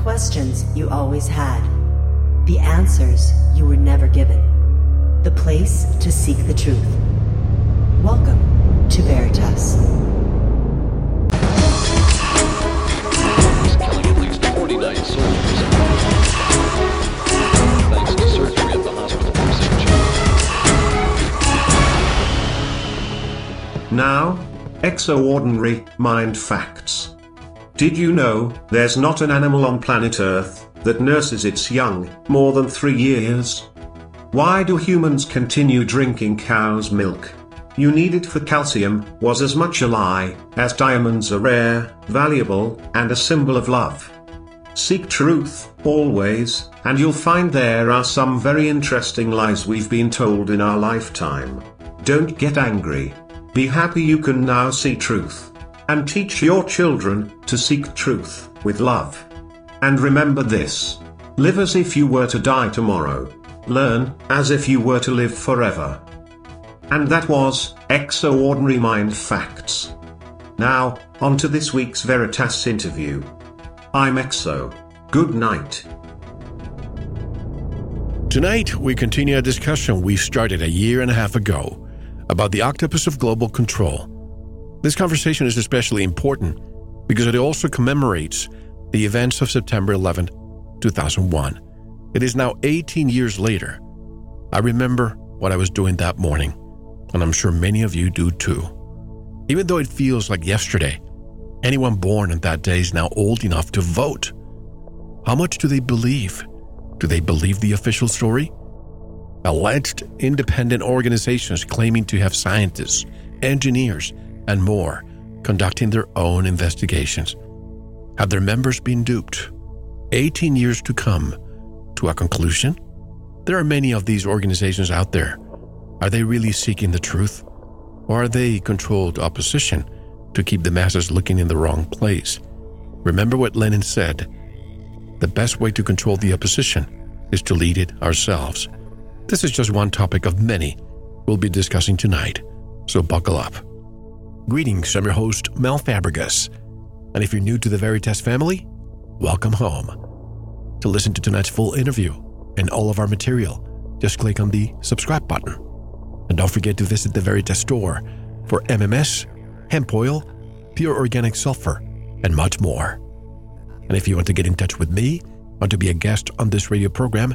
questions you always had, the answers you were never given, the place to seek the truth. Welcome to Veritas. At least 49 soldiers, thanks to surgery at the hospital for St. Jude. Now, Exoordinary Mind Facts. Did you know there's not an animal on planet Earth that nurses its young more than 3 years? Why do humans continue drinking cow's milk? You need it for calcium, was as much a lie as diamonds are rare, valuable, and a symbol of love. Seek truth, always, and you'll find there are some very interesting lies we've been told in our lifetime. Don't get angry. Be happy you can now see truth. And teach your children to seek truth with love. And remember this: live as if you were to die tomorrow. Learn as if you were to live forever. And that was Extraordinary Mind Facts. Now, on to this week's Veritas interview. I'm Exo. Good night. Tonight, we continue a discussion we started 1.5 years ago about the octopus of global control. This conversation is especially important because it also commemorates the events of September 11, 2001. It is now 18 years later. I remember what I was doing that morning, and I'm sure many of you do too. Even though it feels like yesterday, anyone born on that day is now old enough to vote. How much do they believe? Do they believe the official story? Alleged independent organizations claiming to have scientists, engineers, and more, conducting their own investigations. Have their members been duped? 18 years to come to a conclusion? There are many of these organizations out there. Are they really seeking the truth? Or are they controlled opposition to keep the masses looking in the wrong place? Remember what Lenin said, the best way to control the opposition is to lead it ourselves. This is just one topic of many we'll be discussing tonight, so buckle up. Greetings, I'm your host, Mel Fabregas, and if you're new to the Veritas family, welcome home. To listen to tonight's full interview and all of our material, just click on the subscribe button. And don't forget to visit the Veritas store for MMS, hemp oil, pure organic sulfur, and much more. And if you want to get in touch with me, want to be a guest on this radio program,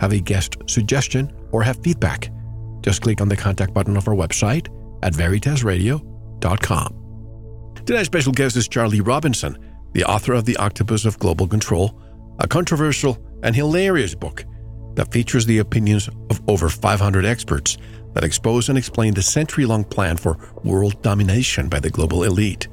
have a guest suggestion, or have feedback, just click on the contact button of our website at VeritasRadio.com. Today's special guest is Charlie Robinson, the author of The Octopus of Global Control, a controversial and hilarious book that features the opinions of over 500 experts that expose and explain the century-long plan for world domination by the global elite.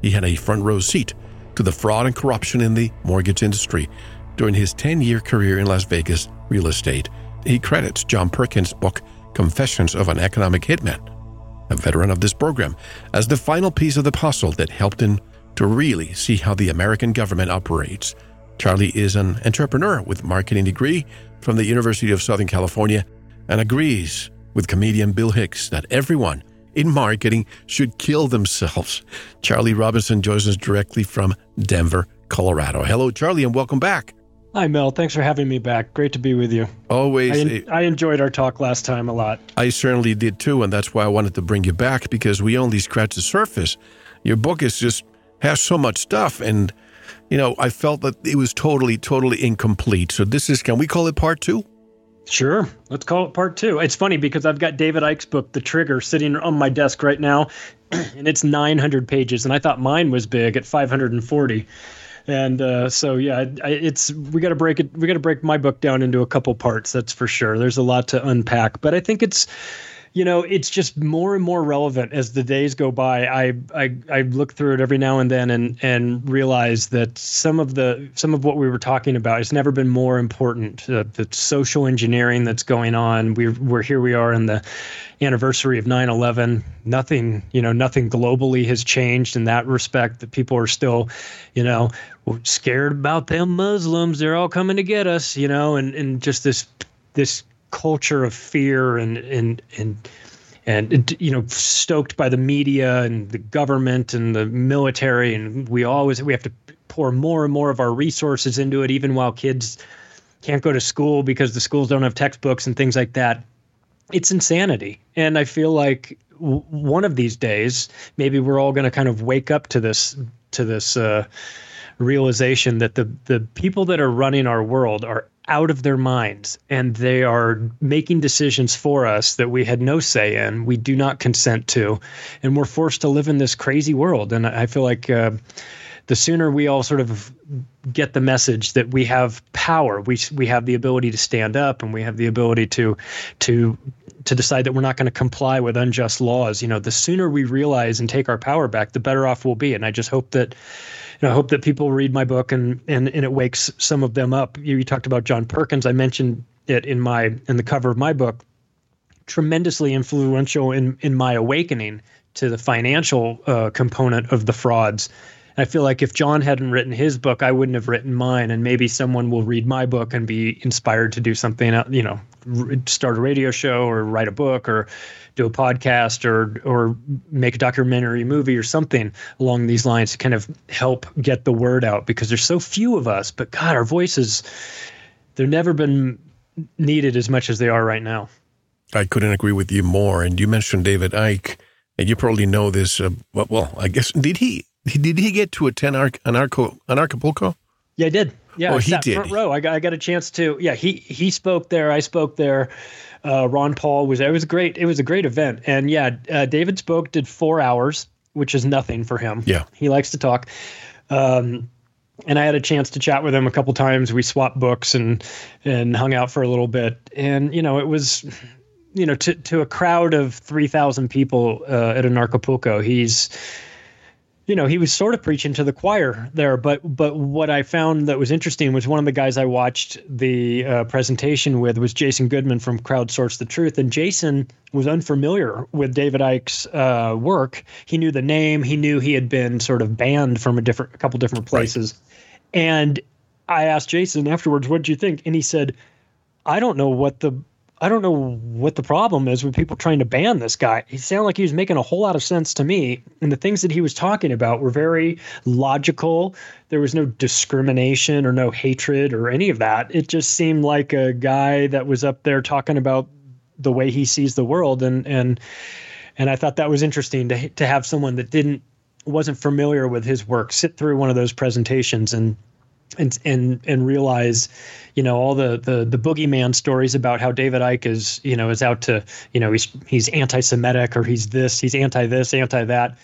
He had a front-row seat to the fraud and corruption in the mortgage industry during his 10-year career in Las Vegas real estate. He credits John Perkins' book, Confessions of an Economic Hitman, a veteran of this program, as the final piece of the puzzle that helped him to really see how the American government operates. Charlie is an entrepreneur with a marketing degree from the University of Southern California and agrees with comedian Bill Hicks that everyone in marketing should kill themselves. Charlie Robinson joins us directly from Denver, Colorado. Hello, Charlie, and welcome back. Hi, Mel. Thanks for having me back. Great to be with you. Always. I enjoyed our talk last time a lot. I certainly did too, and that's why I wanted to bring you back, because we only scratched the surface. Your book is just has so much stuff, and you know, I felt that it was totally incomplete. So this is, can we call it part two? Sure. Let's call it part two. It's funny because I've got David Icke's book, The Trigger, sitting on my desk right now, and it's 900 pages, and I thought mine was big at 540. And so, yeah, we got to break my book down into a couple parts. That's for sure. There's a lot to unpack, but I think it's, you know, it's just more and more relevant as the days go by. I look through it every now and then and realize that some of what we were talking about has never been more important. The social engineering that's going on. We are in the anniversary of 9/11. Nothing globally has changed in that respect. That people are still, you know, scared about them Muslims. They're all coming to get us. You know, and just this culture of fear and and, you know, stoked by the media and the government and the military. And we have to pour more and more of our resources into it, even while kids can't go to school because the schools don't have textbooks and things like that. It's insanity. And I feel like one of these days, maybe we're all going to kind of wake up to this realization that the people that are running our world are out of their minds, and they are making decisions for us that we had no say in, we do not consent to, and we're forced to live in this crazy world. And I feel like the sooner we all sort of get the message that we have power, we have the ability to stand up, and we have the ability to decide that we're not going to comply with unjust laws, you know, the sooner we realize and take our power back, the better off we'll be. And I just hope that, you know, I hope that people read my book and it wakes some of them up. You talked about John Perkins. I mentioned it in the cover of my book. Tremendously influential in my awakening to the financial component of the frauds. I feel like if John hadn't written his book, I wouldn't have written mine. And maybe someone will read my book and be inspired to do something, you know, start a radio show or write a book or do a podcast or make a documentary movie or something along these lines to kind of help get the word out, because there's so few of us. But God, our voices, they've never been needed as much as they are right now. I couldn't agree with you more. And you mentioned David Icke, and you probably know this. Well, I guess, did he get to attend Anarchapulco? Yeah, I did. Yeah, front row. I got a chance to. Yeah, he spoke there. I spoke there. Ron Paul was there. It was great. It was a great event. And yeah, David spoke. Did 4 hours, which is nothing for him. Yeah, he likes to talk. And I had a chance to chat with him a couple times. We swapped books and hung out for a little bit. And you know, it was, you know, to a crowd of 3,000 people at Anarchapulco, he's. You know, he was sort of preaching to the choir there, but what I found that was interesting was one of the guys I watched the presentation with was Jason Goodman from Crowdsource the Truth, and Jason was unfamiliar with David Icke's work. He knew the name, he knew he had been sort of banned from a couple different places, right. And I asked Jason afterwards, "What did you think?" And he said, I don't know what the problem is with people trying to ban this guy. He sounded like he was making a whole lot of sense to me. And the things that he was talking about were very logical. There was no discrimination or no hatred or any of that. It just seemed like a guy that was up there talking about the way he sees the world. And I thought that was interesting to have someone that wasn't familiar with his work sit through one of those presentations and realize, you know, all the boogeyman stories about how David Icke is, you know, is out to, you know, he's anti-Semitic or he's anti-this, anti-that.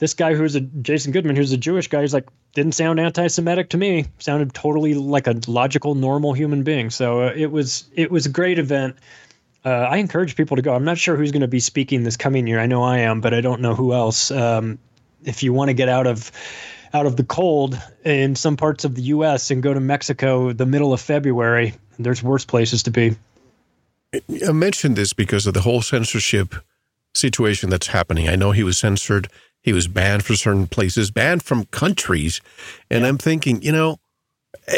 This guy Jason Goodman, who's a Jewish guy, he's like, didn't sound anti-Semitic to me. Sounded totally like a logical, normal human being. So it was a great event. I encourage people to go. I'm not sure who's going to be speaking this coming year. I know I am, but I don't know who else. If you want to get out of the cold in some parts of the U.S. and go to Mexico the middle of February, there's worse places to be. I mentioned this because of the whole censorship situation that's happening. I know he was censored. He was banned from certain places, banned from countries. And yeah. I'm thinking, you know,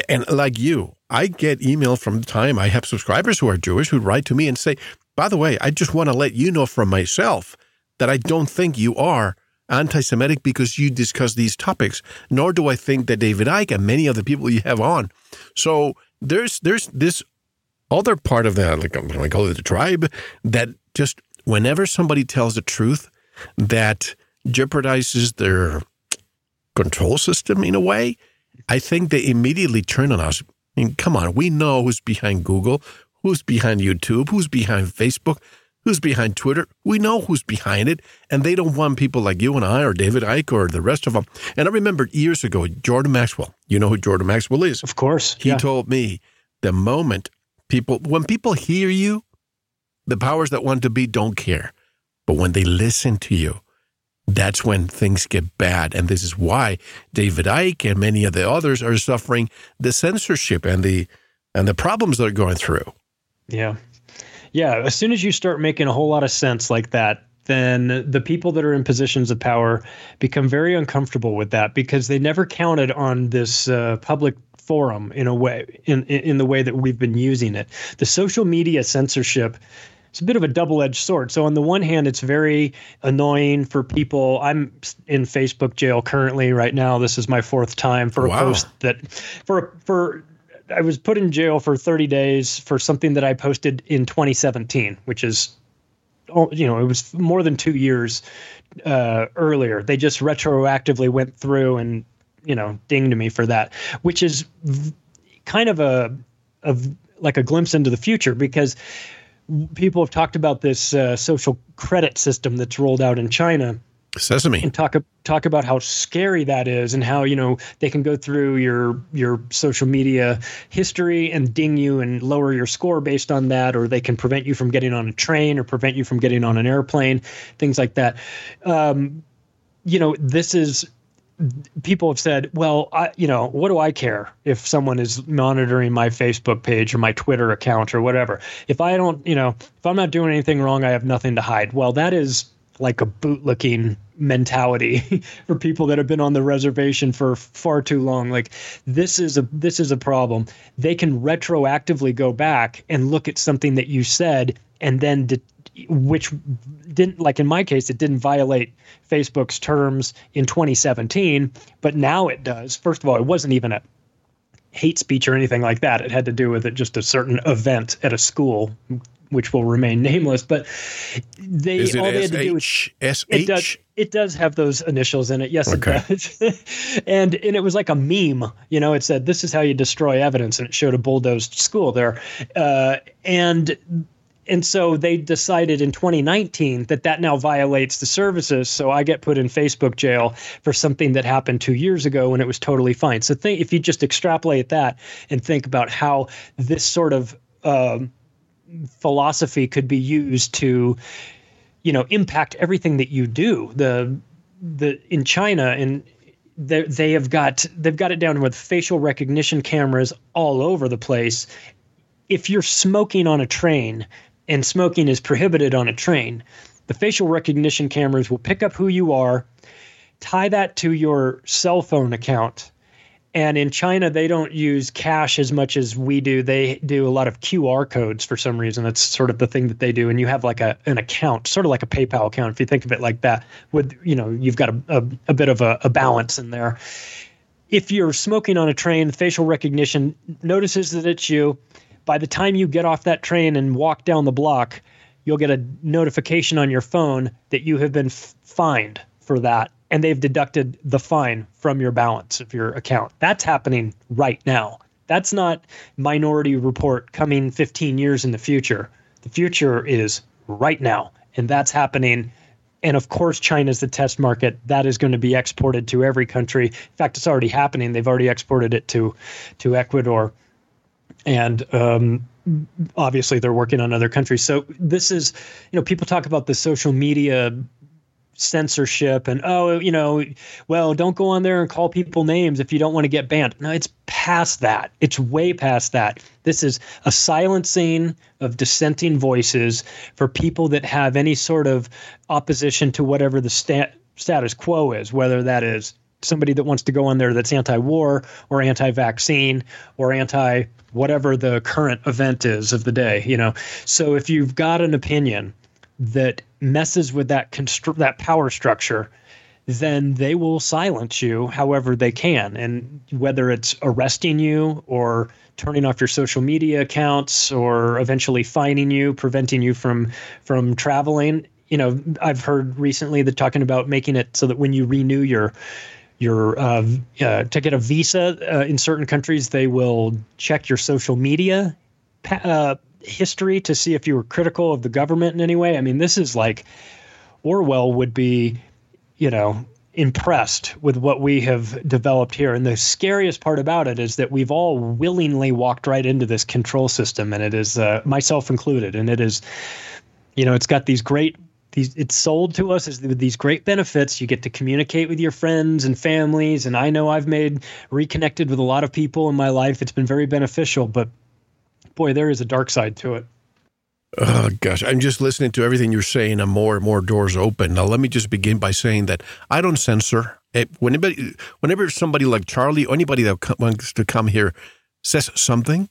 and like you, I get email from the time. I have subscribers who are Jewish who write to me and say, by the way, I just want to let you know from myself that I don't think you are anti-Semitic because you discuss these topics, nor do I think that David Icke and many other people you have on. So there's this other part of the, like I call it the tribe, that just whenever somebody tells the truth that jeopardizes their control system in a way, I think they immediately turn on us. I mean, come on, we know who's behind Google, who's behind YouTube, who's behind Facebook, who's behind Twitter. We know who's behind it, and they don't want people like you and I or David Icke or the rest of them. And I remembered years ago, Jordan Maxwell. You know who Jordan Maxwell is? Of course. He told me the moment when people hear you, the powers that want to be don't care. But when they listen to you, that's when things get bad. And this is why David Icke and many of the others are suffering the censorship and the problems they're going through. Yeah. Yeah, as soon as you start making a whole lot of sense like that, then the people that are in positions of power become very uncomfortable with that, because they never counted on this public forum in a way, in the way that we've been using it. The social media censorship it's a bit of a double-edged sword. So on the one hand, it's very annoying for people. I'm in Facebook jail currently right now. This is my fourth time for a post that I was put in jail for 30 days for something that I posted in 2017, which is, you know, it was more than 2 years earlier. They just retroactively went through and, you know, dinged me for that, which is kind of like a glimpse into the future, because people have talked about this social credit system that's rolled out in China. Sesame. And talk about how scary that is, and how, you know, they can go through your social media history and ding you and lower your score based on that, or they can prevent you from getting on a train or prevent you from getting on an airplane, things like that. You know, this is – people have said, well, you know, what do I care if someone is monitoring my Facebook page or my Twitter account or whatever? If I don't – you know, if I'm not doing anything wrong, I have nothing to hide. Well, that is like a bootlicking mentality for people that have been on the reservation for far too long. Like, this is a problem. They can retroactively go back and look at something that you said, and then which didn't, like in my case, it didn't violate Facebook's terms in 2017, but now it does. First of all, it wasn't even a hate speech or anything like that. It had to do with it just a certain event at a school, which will remain nameless, but they all they had to do was it does have those initials in it. Yes, okay. It does. and it was like a meme, you know, it said, this is how you destroy evidence. And it showed a bulldozed school there. And so they decided in 2019 that now violates the services. So I get put in Facebook jail for something that happened 2 years ago when it was totally fine. So if you just extrapolate that and think about how this sort of, philosophy could be used to, you know, impact everything that you do. The in China, and they've got it down with facial recognition cameras all over the place. If you're smoking on a train, and smoking is prohibited on a train, the facial recognition cameras will pick up who you are, tie that to your cell phone account. And in China, they don't use cash as much as we do. They do a lot of QR codes for some reason. That's sort of the thing that they do. And you have like an account, sort of like a PayPal account, if you think of it like that. With, you know, you've got a bit of a balance in there. If you're smoking on a train, facial recognition notices that it's you. By the time you get off that train and walk down the block, you'll get a notification on your phone that you have been fined for that. And they've deducted the fine from your balance of your account. That's happening right now. That's not Minority Report coming 15 years in the future. The future is right now, and that's happening. And of course, China's the test market. That is going to be exported to every country. In fact, it's already happening. They've already exported it to Ecuador. And obviously, they're working on other countries. So this is, you know, people talk about the social media censorship and, oh, you know, well, don't go on there and call people names if you don't want to get banned. No, it's past that. It's way past that. This is a silencing of dissenting voices for people that have any sort of opposition to whatever the status quo is, whether that is somebody that wants to go on there that's anti-war or anti-vaccine or anti-whatever the current event is of the day, you know. So if you've got an opinion that messes with that power structure, then they will silence you however they can. And whether it's arresting you or turning off your social media accounts or eventually fining you, preventing you from traveling. You know, I've heard recently they're talking about making it so that when you renew your to get a visa in certain countries, they will check your social media history to see if you were critical of the government in any way. I mean, this is like Orwell would be, you know, impressed with what we have developed here. And the scariest part about it is that we've all willingly walked right into this control system, and it is myself included. And it is, you know, it's got it's sold to us as these great benefits. You get to communicate with your friends and families. And I know I've reconnected with a lot of people in my life. It's been very beneficial, but boy, there is a dark side to it. Oh, gosh. I'm just listening to everything you're saying, and more and more doors open. Now, let me just begin by saying that I don't censor. Whenever somebody like Charlie or anybody that wants to come here says something,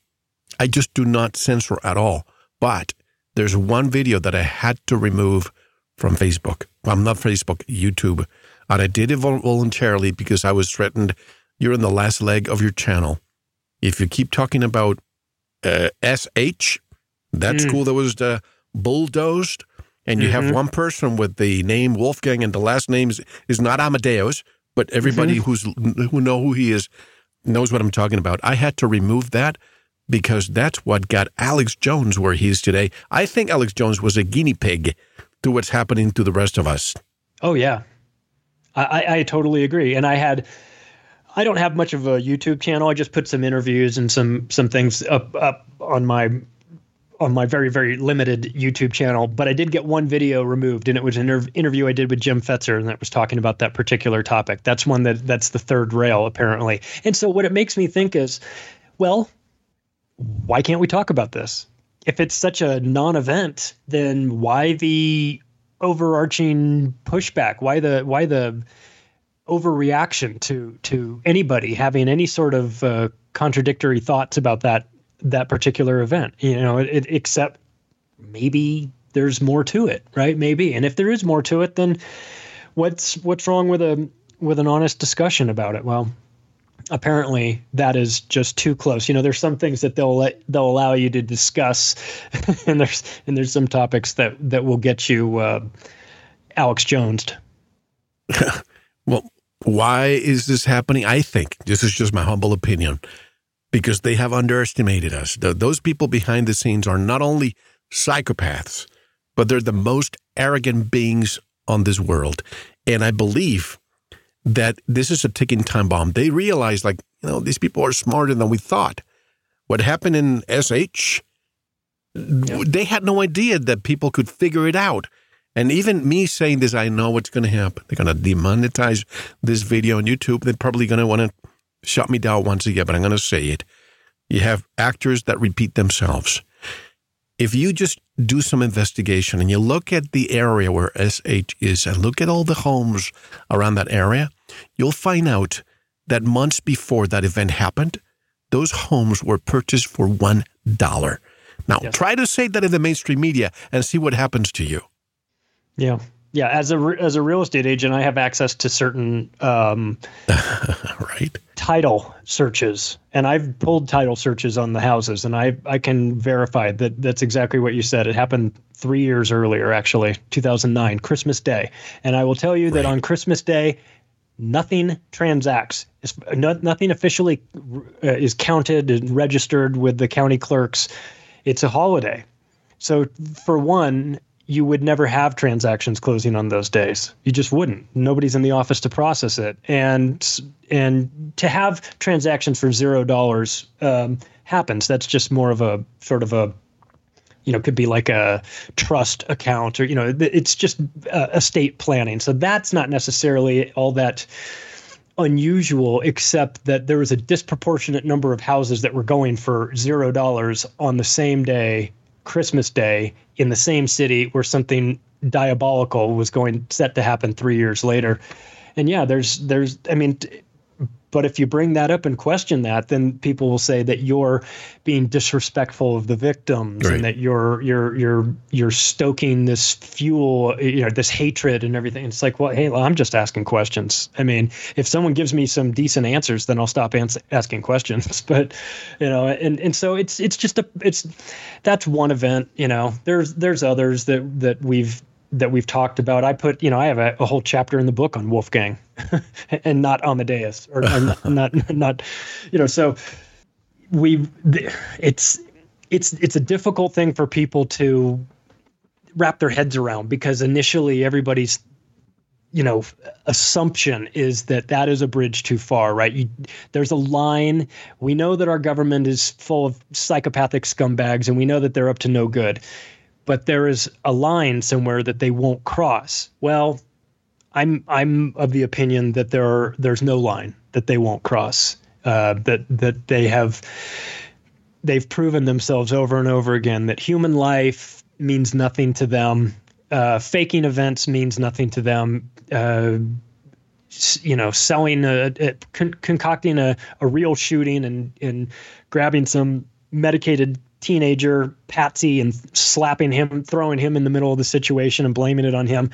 I just do not censor at all. But There's one video that I had to remove from Facebook. Well, not Facebook, YouTube. And I did it voluntarily because I was threatened. You're in the last leg of your channel. If you keep talking about SH, that school that was bulldozed, and you have one person with the name Wolfgang and the last name is not Amadeus, but everybody who knows who he is knows what I'm talking about. I had to remove that because that's what got Alex Jones where he is today. I think Alex Jones was a guinea pig to what's happening to the rest of us. Oh, yeah. I totally agree. And I don't have much of a YouTube channel. I just put some interviews and some things up on my very, very limited YouTube channel. But I did get one video removed, and it was an interview I did with Jim Fetzer, and that was talking about that particular topic. That's one that's the third rail, apparently. And so what it makes me think is, well, why can't we talk about this? If it's such a non-event, then why the overarching pushback? Why the overreaction to anybody having any sort of contradictory thoughts about that particular event, except maybe there's more to it, right? Maybe. And if there is more to it, then what's wrong with an honest discussion about it? Well, apparently that is just too close. There's some things that they'll allow you to discuss and there's some topics that will get you Alex Jonesed. Well, why is this happening? I think this is just my humble opinion, because they have underestimated us. Those people behind the scenes are not only psychopaths, but they're the most arrogant beings on this world. And I believe that this is a ticking time bomb. They realize, these people are smarter than we thought. What happened in SH, they had no idea that people could figure it out. And even me saying this, I know what's going to happen. They're going to demonetize this video on YouTube. They're probably going to want to shut me down once again, but I'm going to say it. You have actors that repeat themselves. If you just do some investigation and you look at the area where SH is and look at all the homes around that area, you'll find out that months before that event happened, those homes were purchased for $1. Now, try to say that in the mainstream media and see what happens to you. Yeah. Yeah. As a real estate agent, I have access to certain title searches, and I've pulled title searches on the houses, and I can verify that that's exactly what you said. It happened 3 years earlier, actually, 2009, Christmas Day. And I will tell you that on Christmas Day, nothing transacts. Nothing officially is counted and registered with the county clerks. It's a holiday. So for one, you would never have transactions closing on those days. You just wouldn't. Nobody's in the office to process it. And to have transactions for $0 happens. That's just more of a sort of a, could be like a trust account, or, it's just estate planning. So that's not necessarily all that unusual, except that there was a disproportionate number of houses that were going for $0 on the same day, Christmas Day, in the same city where something diabolical was set to happen 3 years later. And but if you bring that up and question that, then people will say that you're being disrespectful of the victims, and that you're stoking this fuel, this hatred and everything. And it's like, well, hey, I'm just asking questions. I mean, if someone gives me some decent answers, then I'll stop asking questions. But so it's just that's one event. There's others that we've talked about. I put, I have a whole chapter in the book on Wolfgang and not Amadeus so it's a difficult thing for people to wrap their heads around, because initially everybody's, assumption is that is a bridge too far, right? There's a line. We know that our government is full of psychopathic scumbags, and we know that they're up to no good. But there is a line somewhere that they won't cross. Well, I'm of the opinion that there's no line that they won't cross. That they've proven themselves over and over again that human life means nothing to them. Faking events means nothing to them. Selling concocting a real shooting and grabbing some medicated teenager patsy and slapping him, throwing him in the middle of the situation and blaming it on him.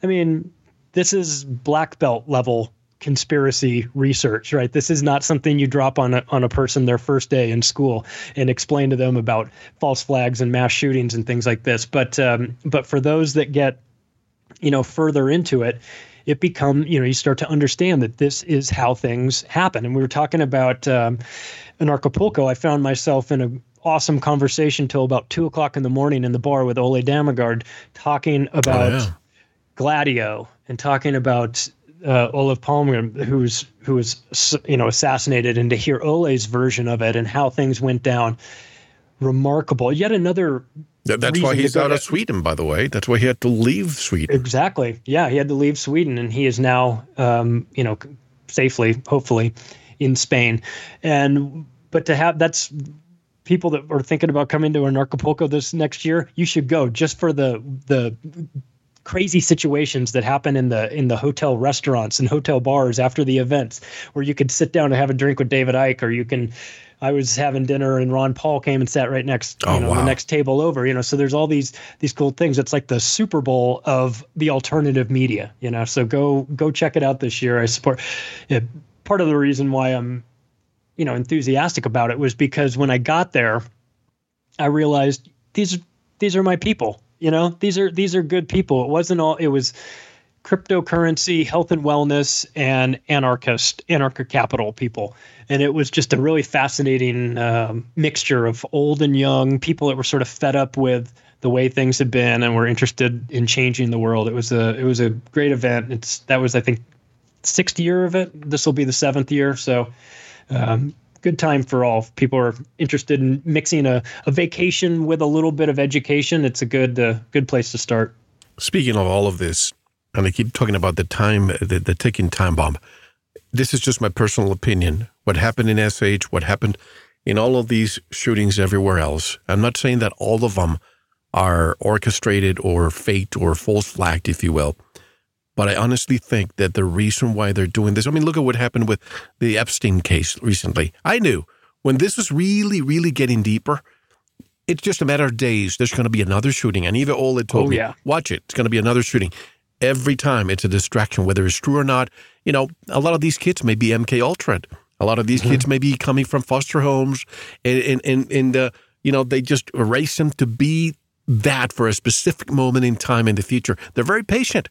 I mean, this is black belt level conspiracy research, right? This is not something you drop on a person their first day in school and explain to them about false flags and mass shootings and things like this. But for those that get, you know, further into it, it become, you know, you start to understand that this is how things happen. And we were talking about Anarchapulco. I found myself in an awesome conversation till about 2 o'clock in the morning in the bar with Ole Damagard, talking about Gladio and talking about Olaf Palme, who was you know, assassinated, and to hear Ole's version of it and how things went down, remarkable. Yet another. That's why he's out of Sweden, by the way. That's why he had to leave Sweden. Exactly. Yeah, he had to leave Sweden, and he is now, you know, safely, hopefully, in Spain. And but to have that's. People that are thinking about coming to Anarchapulco this next year, you should go just for the crazy situations that happen in the hotel restaurants and hotel bars after the events, where you could sit down and have a drink with David Icke, or you can. I was having dinner and Ron Paul came and sat right next, the next table over, you know, so there's all these cool things. It's like the Super Bowl of the alternative media, you know, so go check it out this year. I support it. Part of the reason why I'm, you know, enthusiastic about it was because when I got there, I realized these are my people, you know, these are good people. It wasn't all, it was cryptocurrency, health and wellness, and anarcho-capital people. And it was just a really fascinating mixture of old and young people that were sort of fed up with the way things had been and were interested in changing the world. It was a great event. That was, I think, sixth year of it. This will be the seventh year. So good time for all. If people are interested in mixing a vacation with a little bit of education, it's a good place to start. Speaking of all of this, and I keep talking about the time, the ticking time bomb. This is just my personal opinion. What happened in SH, what happened in all of these shootings everywhere else. I'm not saying that all of them are orchestrated or faked or false flagged, if you will. But I honestly think that the reason why they're doing this, I mean, look at what happened with the Epstein case recently. I knew when this was really, really getting deeper, it's just a matter of days. There's going to be another shooting. And Eva Ole told me, watch it. It's going to be another shooting. Every time it's a distraction, whether it's true or not. You know, a lot of these kids may be MK Ultra. A lot of these kids may be coming from foster homes, and you know, they just erase them to be that for a specific moment in time in the future. They're very patient.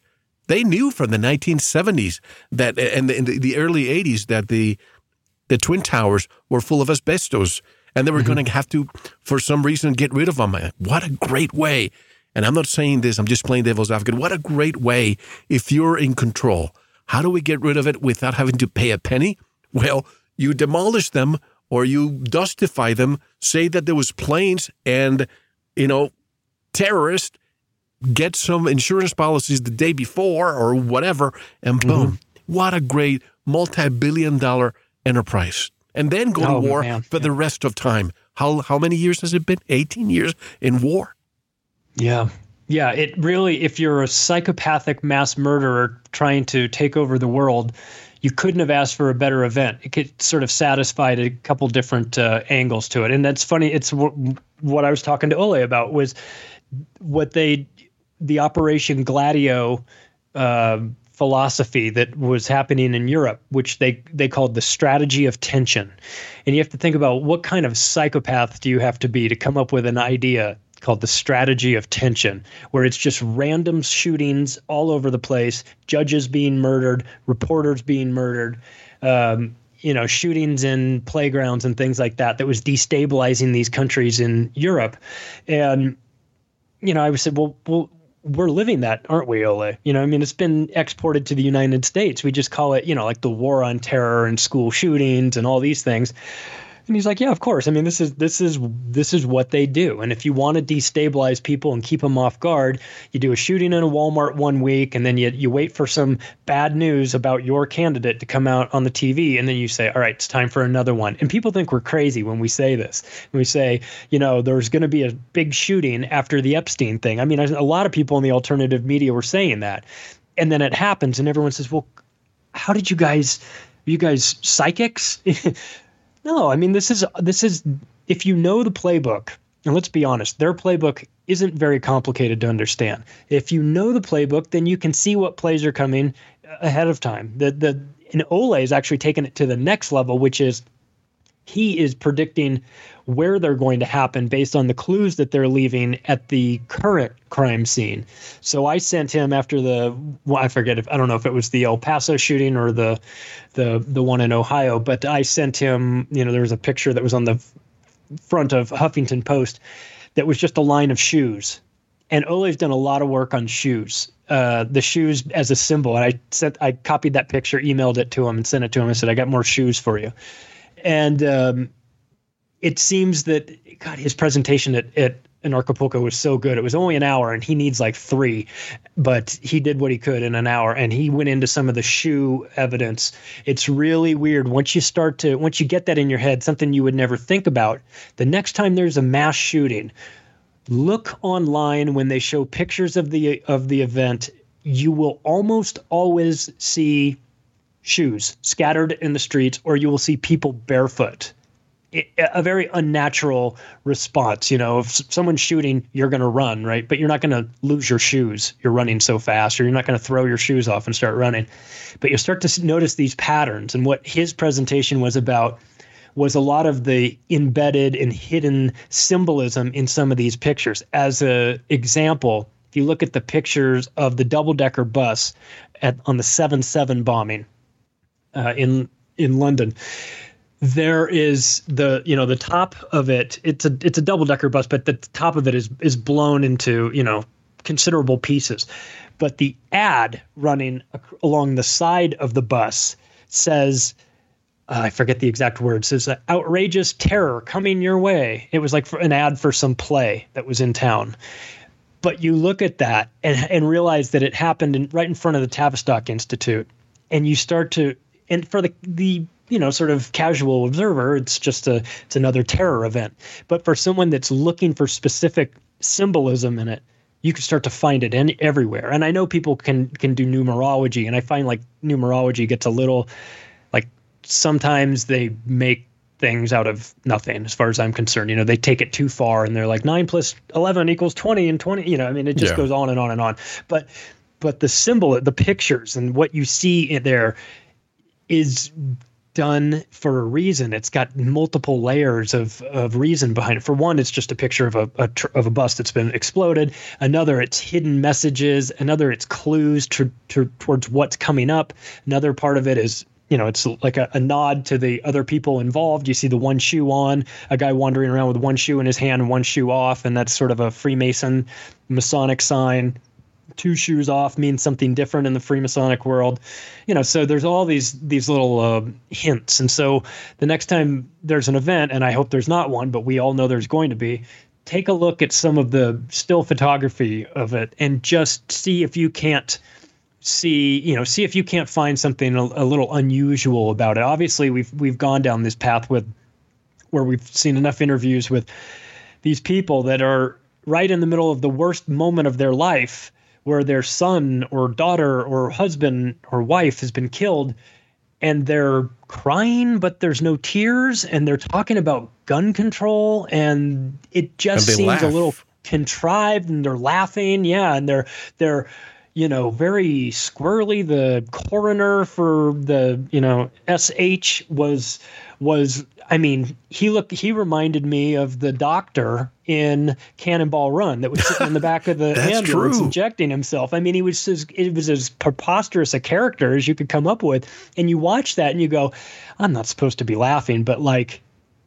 They knew from the 1970s that and the early 80s that the Twin Towers were full of asbestos, and they were going to have to, for some reason, get rid of them. What a great way. And I'm not saying this, I'm just playing devil's advocate. What a great way, if you're in control. How do we get rid of it without having to pay a penny? Well, you demolish them or you dustify them, say that there was planes and, you know, terrorists, get some insurance policies the day before or whatever, and boom. What a great multi-billion-dollar enterprise. And then go to war for the rest of time. How many years has it been? 18 years in war. Yeah. Yeah. It really, if you're a psychopathic mass murderer trying to take over the world, you couldn't have asked for a better event. It could sort of satisfied a couple different angles to it. And that's funny. It's what I was talking to Ole about was what the Operation Gladio philosophy that was happening in Europe, which they called the strategy of tension. And you have to think about what kind of psychopath do you have to be to come up with an idea called the strategy of tension, where it's just random shootings all over the place, judges being murdered, reporters being murdered, you know, shootings in playgrounds and things like that was destabilizing these countries in Europe. And, you know, I said, well, we're living that, aren't we, Ole? You know, I mean, it's been exported to the United States. We just call it, you know, like the war on terror and school shootings and all these things. And he's like, yeah, of course. I mean, this is what they do. And if you want to destabilize people and keep them off guard, you do a shooting in a Walmart one week, and then you wait for some bad news about your candidate to come out on the TV, and then you say, all right, it's time for another one. And people think we're crazy when we say this. When we say, you know, there's going to be a big shooting after the Epstein thing. I mean, a lot of people in the alternative media were saying that. And then it happens, and everyone says, well, how did you guys psychics? No, I mean, this is if you know the playbook And let's be honest, their playbook isn't very complicated to understand. If you know the playbook, then you can see what plays are coming ahead of time. And Ole has actually taken it to the next level, which is he is predicting where they're going to happen based on the clues that they're leaving at the current crime scene. So I sent him after I don't know if it was the El Paso shooting or the one in Ohio, but I sent him, there was a picture that was on the front of Huffington Post that was just a line of shoes. And Ole's done a lot of work on shoes, the shoes as a symbol. And I copied that picture, emailed it to him and sent it to him and said, I got more shoes for you. And it seems that, God, his presentation at Anarchapulco was so good. It was only an hour and he needs like 3, but he did what he could in an hour. And he went into some of the shoe evidence. It's really weird. Once you get that in your head, something you would never think about, the next time there's a mass shooting, look online when they show pictures of the event, you will almost always see shoes scattered in the streets, or you will see people barefoot. A very unnatural response. If someone's shooting, you're going to run, right? But you're not going to lose your shoes. You're running so fast, or you're not going to throw your shoes off and start running. But you'll start to notice these patterns. And what his presentation was about was a lot of the embedded and hidden symbolism in some of these pictures. As an example, if you look at the pictures of the double-decker bus on the 7/7 bombing in London, there is the top of it. It's a double-decker bus, but the top of it is blown into, considerable pieces. But the ad running along the side of the bus says, I forget the exact words, says outrageous terror coming your way. It was like an ad for some play that was in town. But you look at that and realize that it happened right in front of the Tavistock Institute. And you start to, and for the sort of casual observer, it's just it's another terror event. But for someone that's looking for specific symbolism in it, you can start to find it everywhere. And I know people can do numerology, and I find like numerology gets a little, like sometimes they make things out of nothing as far as I'm concerned. They take it too far and they're like 9 + 11 = 20 and 20, it just goes on and on and on. But the symbol, the pictures and what you see in there is done for a reason. It's got multiple layers of reason behind it. For one, it's just a picture of a bus that's been exploded. Another, it's hidden messages. Another, it's clues towards what's coming up. Another part of it is, it's like a nod to the other people involved. You see the one shoe on, a guy wandering around with one shoe in his hand and one shoe off, and that's sort of a Freemason Masonic sign. 2 shoes off means something different in the Freemasonic world, so there's all these little hints. And so the next time there's an event, and I hope there's not one, but we all know there's going to be, take a look at some of the still photography of it and just see if you can't find something a little unusual about it. Obviously we've gone down this path where we've seen enough interviews with these people that are right in the middle of the worst moment of their life, where their son or daughter or husband or wife has been killed, and they're crying, but there's no tears, and they're talking about gun control, and it just seems a little contrived, and they're laughing. Yeah. And they're, very squirrely. The coroner for the, SH was, he reminded me of the doctor in Cannonball Run that was sitting in the back of the ambulance injecting himself. It was as preposterous a character as you could come up with. And you watch that and you go, I'm not supposed to be laughing, but like,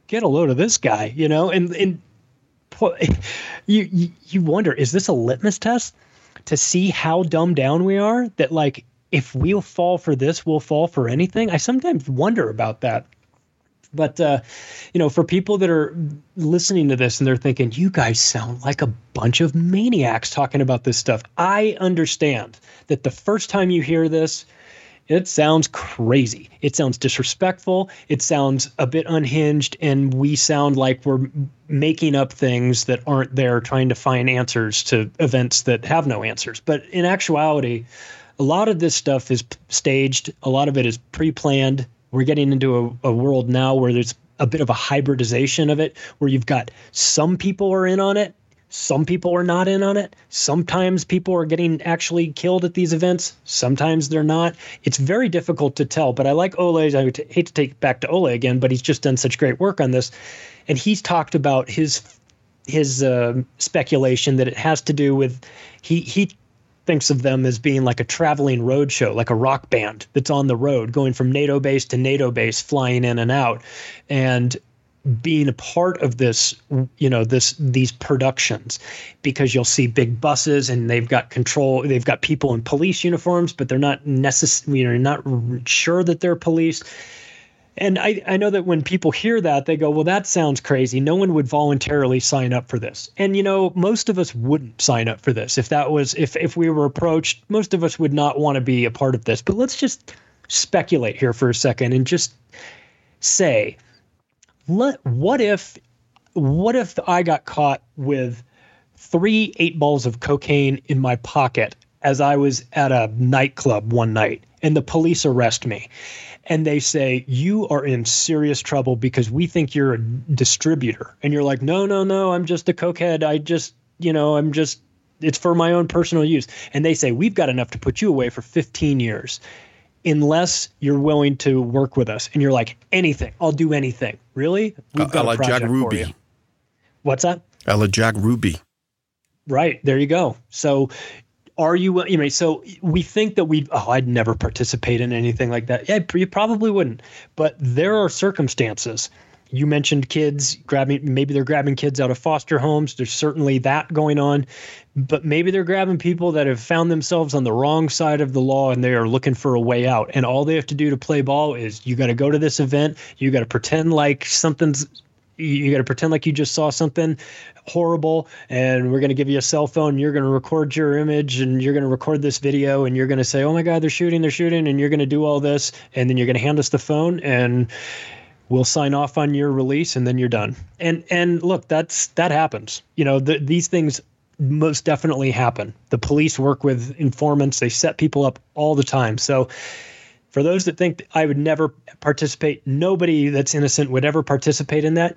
get a load of this guy, and you wonder, is this a litmus test to see how dumbed down we are? That like, if we'll fall for this, we'll fall for anything. I sometimes wonder about that. But, for people that are listening to this and they're thinking, you guys sound like a bunch of maniacs talking about this stuff. I understand that the first time you hear this, it sounds crazy. It sounds disrespectful. It sounds a bit unhinged. And we sound like we're making up things that aren't there, trying to find answers to events that have no answers. But in actuality, a lot of this stuff is staged. A lot of it is pre-planned. We're getting into a world now where there's a bit of a hybridization of it, where you've got some people are in on it, some people are not in on it. Sometimes people are getting actually killed at these events. Sometimes they're not. It's very difficult to tell, but I like Ole's. I would hate to take it back to Ole again, but he's just done such great work on this. And he's talked about his speculation that it has to do with he thinks of them as being like a traveling road show, like a rock band that's on the road, going from NATO base to NATO base, flying in and out, and being a part of this, you know, these productions, because you'll see big buses and they've got control. They've got people in police uniforms, but they're not necessarily, you know, not sure that they're police. And I know that when people hear that, they go, well, that sounds crazy. No one would voluntarily sign up for this. And, you know, most of us wouldn't sign up for this. If that was, if we were approached, most of us would not want to be a part of this. But let's just speculate here for a second and just say, what if I got caught with 3 8-balls of cocaine in my pocket as I was at a nightclub one night and the police arrest me? And they say, you are in serious trouble because we think you're a distributor. And you're like, no, I'm just a cokehead. It's for my own personal use. And they say, we've got enough to put you away for 15 years unless you're willing to work with us. And you're like, anything. I'll do anything. Really? We've got a project for you. What's that? A la Jack Ruby. Right. There you go. So so we think that I'd never participate in anything like that. Yeah, you probably wouldn't. But there are circumstances. You mentioned kids maybe they're grabbing kids out of foster homes. There's certainly that going on. But maybe they're grabbing people that have found themselves on the wrong side of the law and they are looking for a way out. And all they have to do to play ball is you got to go to this event. You got to pretend like you just saw something horrible, and we're going to give you a cell phone. You're going to record your image and you're going to record this video and you're going to say, oh my God, they're shooting. And you're going to do all this. And then you're going to hand us the phone and we'll sign off on your release. And then you're done. And look, that happens. You know, these things most definitely happen. The police work with informants. They set people up all the time. So for those that think that I would never participate, nobody that's innocent would ever participate in that.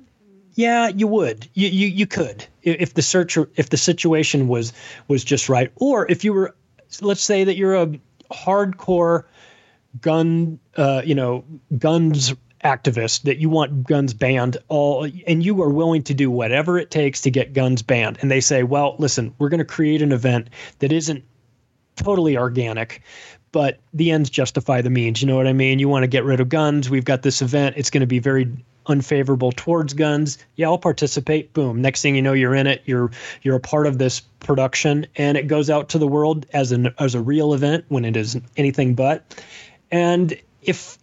Yeah, you would. You could if the situation was just right, or if you were, let's say that you're a hardcore guns activist that you want guns banned and you are willing to do whatever it takes to get guns banned. And they say, well, listen, we're going to create an event that isn't totally organic, but the ends justify the means. You know what I mean? You want to get rid of guns. We've got this event. It's going to be very unfavorable towards guns. Yeah, I'll participate. Boom. Next thing you know, you're in it. You're a part of this production, and it goes out to the world as a real event when it is anything but. And if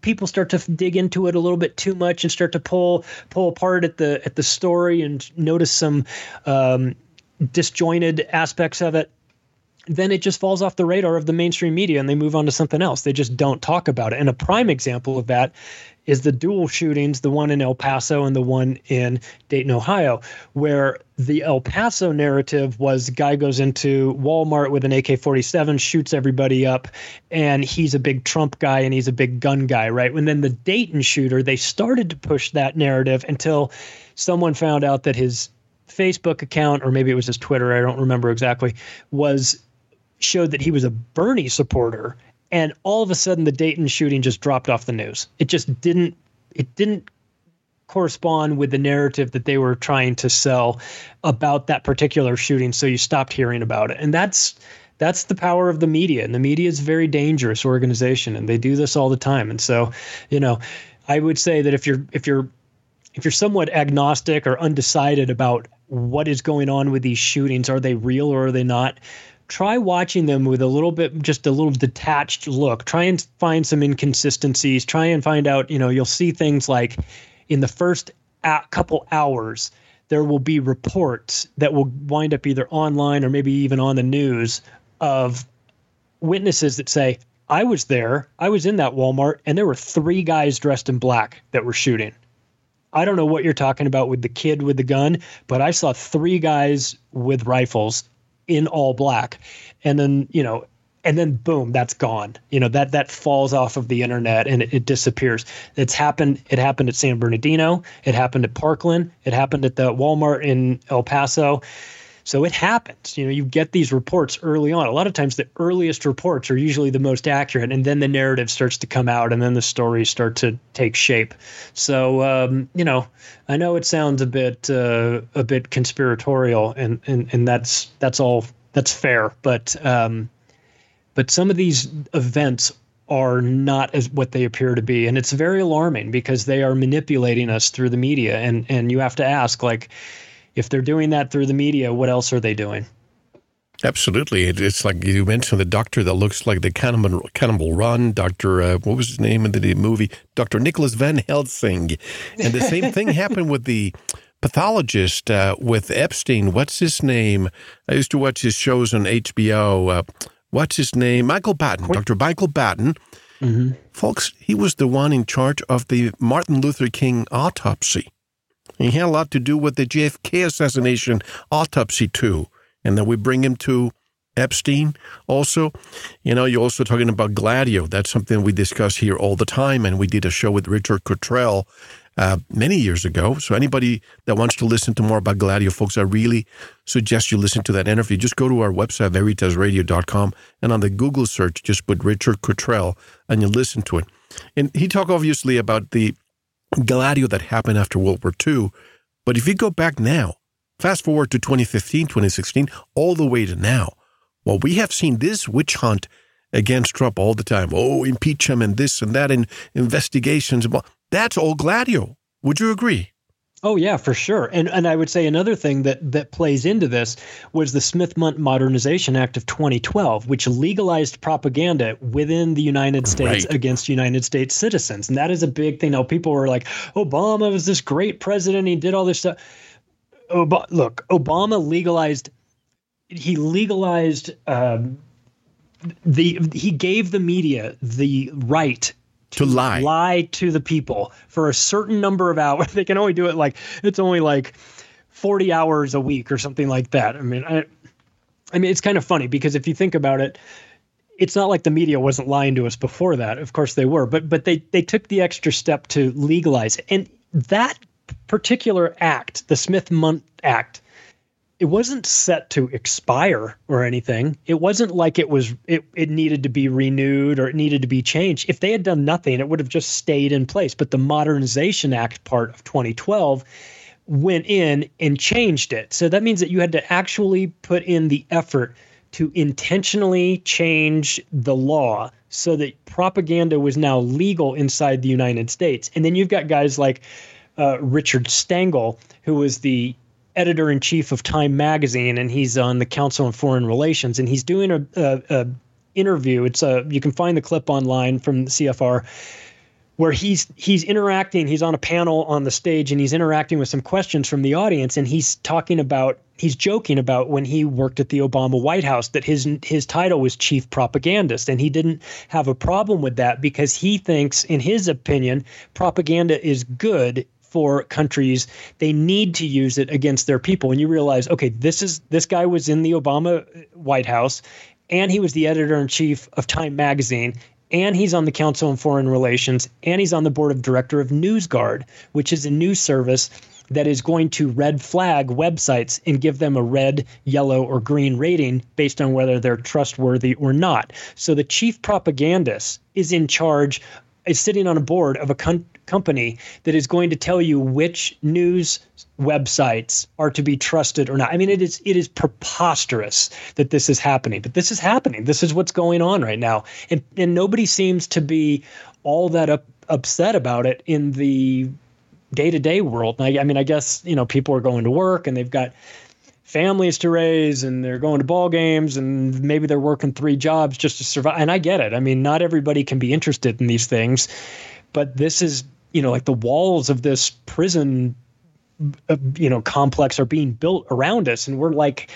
people start to dig into it a little bit too much and start to pull apart at the story and notice some disjointed aspects of it, then it just falls off the radar of the mainstream media and they move on to something else. They just don't talk about it. And a prime example of that is the dual shootings, the one in El Paso and the one in Dayton, Ohio, where the El Paso narrative was guy goes into Walmart with an AK-47, shoots everybody up, and he's a big Trump guy and he's a big gun guy, right? And then the Dayton shooter, they started to push that narrative until someone found out that his Facebook account, or maybe it was his Twitter, I don't remember exactly, showed that he was a Bernie supporter, and all of a sudden the Dayton shooting just dropped off the news. It just didn't correspond with the narrative that they were trying to sell about that particular shooting, so you stopped hearing about it. And that's the power of the media, and the media is a very dangerous organization, and they do this all the time. And so, you know, I would say that if you're somewhat agnostic or undecided about what is going on with these shootings, are they real or are they not? Try watching them with a little detached look. Try and find some inconsistencies. Try and find out, you know, you'll see things like in the first couple hours, there will be reports that will wind up either online or maybe even on the news of witnesses that say, I was there, I was in that Walmart, and there were 3 guys dressed in black that were shooting. I don't know what you're talking about with the kid with the gun, but I saw 3 guys with rifles in all black. And then, you know, and then boom, that's gone. You know, that falls off of the internet and it disappears. It's happened. It happened at San Bernardino. It happened at Parkland. It happened at the Walmart in El Paso. So it happens. You know, you get these reports early on. A lot of times the earliest reports are usually the most accurate, and then the narrative starts to come out, and then the stories start to take shape. So, you know, I know it sounds a bit conspiratorial, and that's all that's fair. But some of these events are not as what they appear to be, and it's very alarming because they are manipulating us through the media, and you have to ask, like, if they're doing that through the media, what else are they doing? Absolutely. It's like you mentioned the doctor that looks like the Cannibal Run, Dr. What was his name in the movie? Dr. Nicholas Van Helsing. And the same thing happened with the pathologist with Epstein. What's his name? I used to watch his shows on HBO. What's his name? Michael Batten, Dr. Michael Batten. Mm-hmm. Folks, he was the one in charge of the Martin Luther King autopsy. He had a lot to do with the JFK assassination autopsy, too. And then we bring him to Epstein also. You know, you're also talking about Gladio. That's something we discuss here all the time. And we did a show with Richard Cottrell many years ago. So anybody that wants to listen to more about Gladio, folks, I really suggest you listen to that interview. Just go to our website, VeritasRadio.com, and on the Google search, just put Richard Cottrell, and you listen to it. And he talked, obviously, about the Gladio that happened after World War II. But if you go back now, fast forward to 2015, 2016, all the way to now, well, we have seen this witch hunt against Trump all the time. Oh, impeach him and this and that and investigations. That's all Gladio. Would you agree? Oh, yeah, for sure. And I would say another thing that plays into this was the Smith-Mundt Modernization Act of 2012, which legalized propaganda within the United States against United States citizens. And that is a big thing. Now, people were like, Obama was this great president. He did all this stuff. Look, Obama legalized he gave the media the right to lie to the people for a certain number of hours. They can only do it it's only 40 hours a week or something like that. I mean, I mean, it's kind of funny because if you think about it, it's not like the media wasn't lying to us before that. Of course they were, but they took the extra step to legalize it. And that particular act, the Smith-Mundt Act, it wasn't set to expire or anything. It wasn't like it needed to be renewed or it needed to be changed. If they had done nothing, it would have just stayed in place. But the Modernization Act part of 2012 went in and changed it. So that means that you had to actually put in the effort to intentionally change the law so that propaganda was now legal inside the United States. And then you've got guys like Richard Stengel, who was the editor-in-chief of Time Magazine, and he's on the Council on Foreign Relations, and he's doing a interview. You can find the clip online from the CFR where he's interacting. He's on a panel on the stage, and he's interacting with some questions from the audience, and he's joking about when he worked at the Obama White House that his title was chief propagandist, and he didn't have a problem with that because he thinks, in his opinion, propaganda is good for countries. They need to use it against their people. And you realize, okay, this guy was in the Obama White House, and he was the editor-in-chief of Time Magazine, and he's on the Council on Foreign Relations, and he's on the board of director of NewsGuard, which is a news service that is going to red flag websites and give them a red, yellow, or green rating based on whether they're trustworthy or not. So the chief propagandist is sitting on a board of a company that is going to tell you which news websites are to be trusted or not. I mean, it is preposterous that this is happening, but this is happening. This is what's going on right now. And nobody seems to be all that upset about it in the day-to-day world. I mean, I guess, you know, people are going to work and they've got families to raise and they're going to ball games and maybe they're working three jobs just to survive. And I get it. I mean, not everybody can be interested in these things, but this is, you know, like the walls of this prison, you know, complex are being built around us. And we're like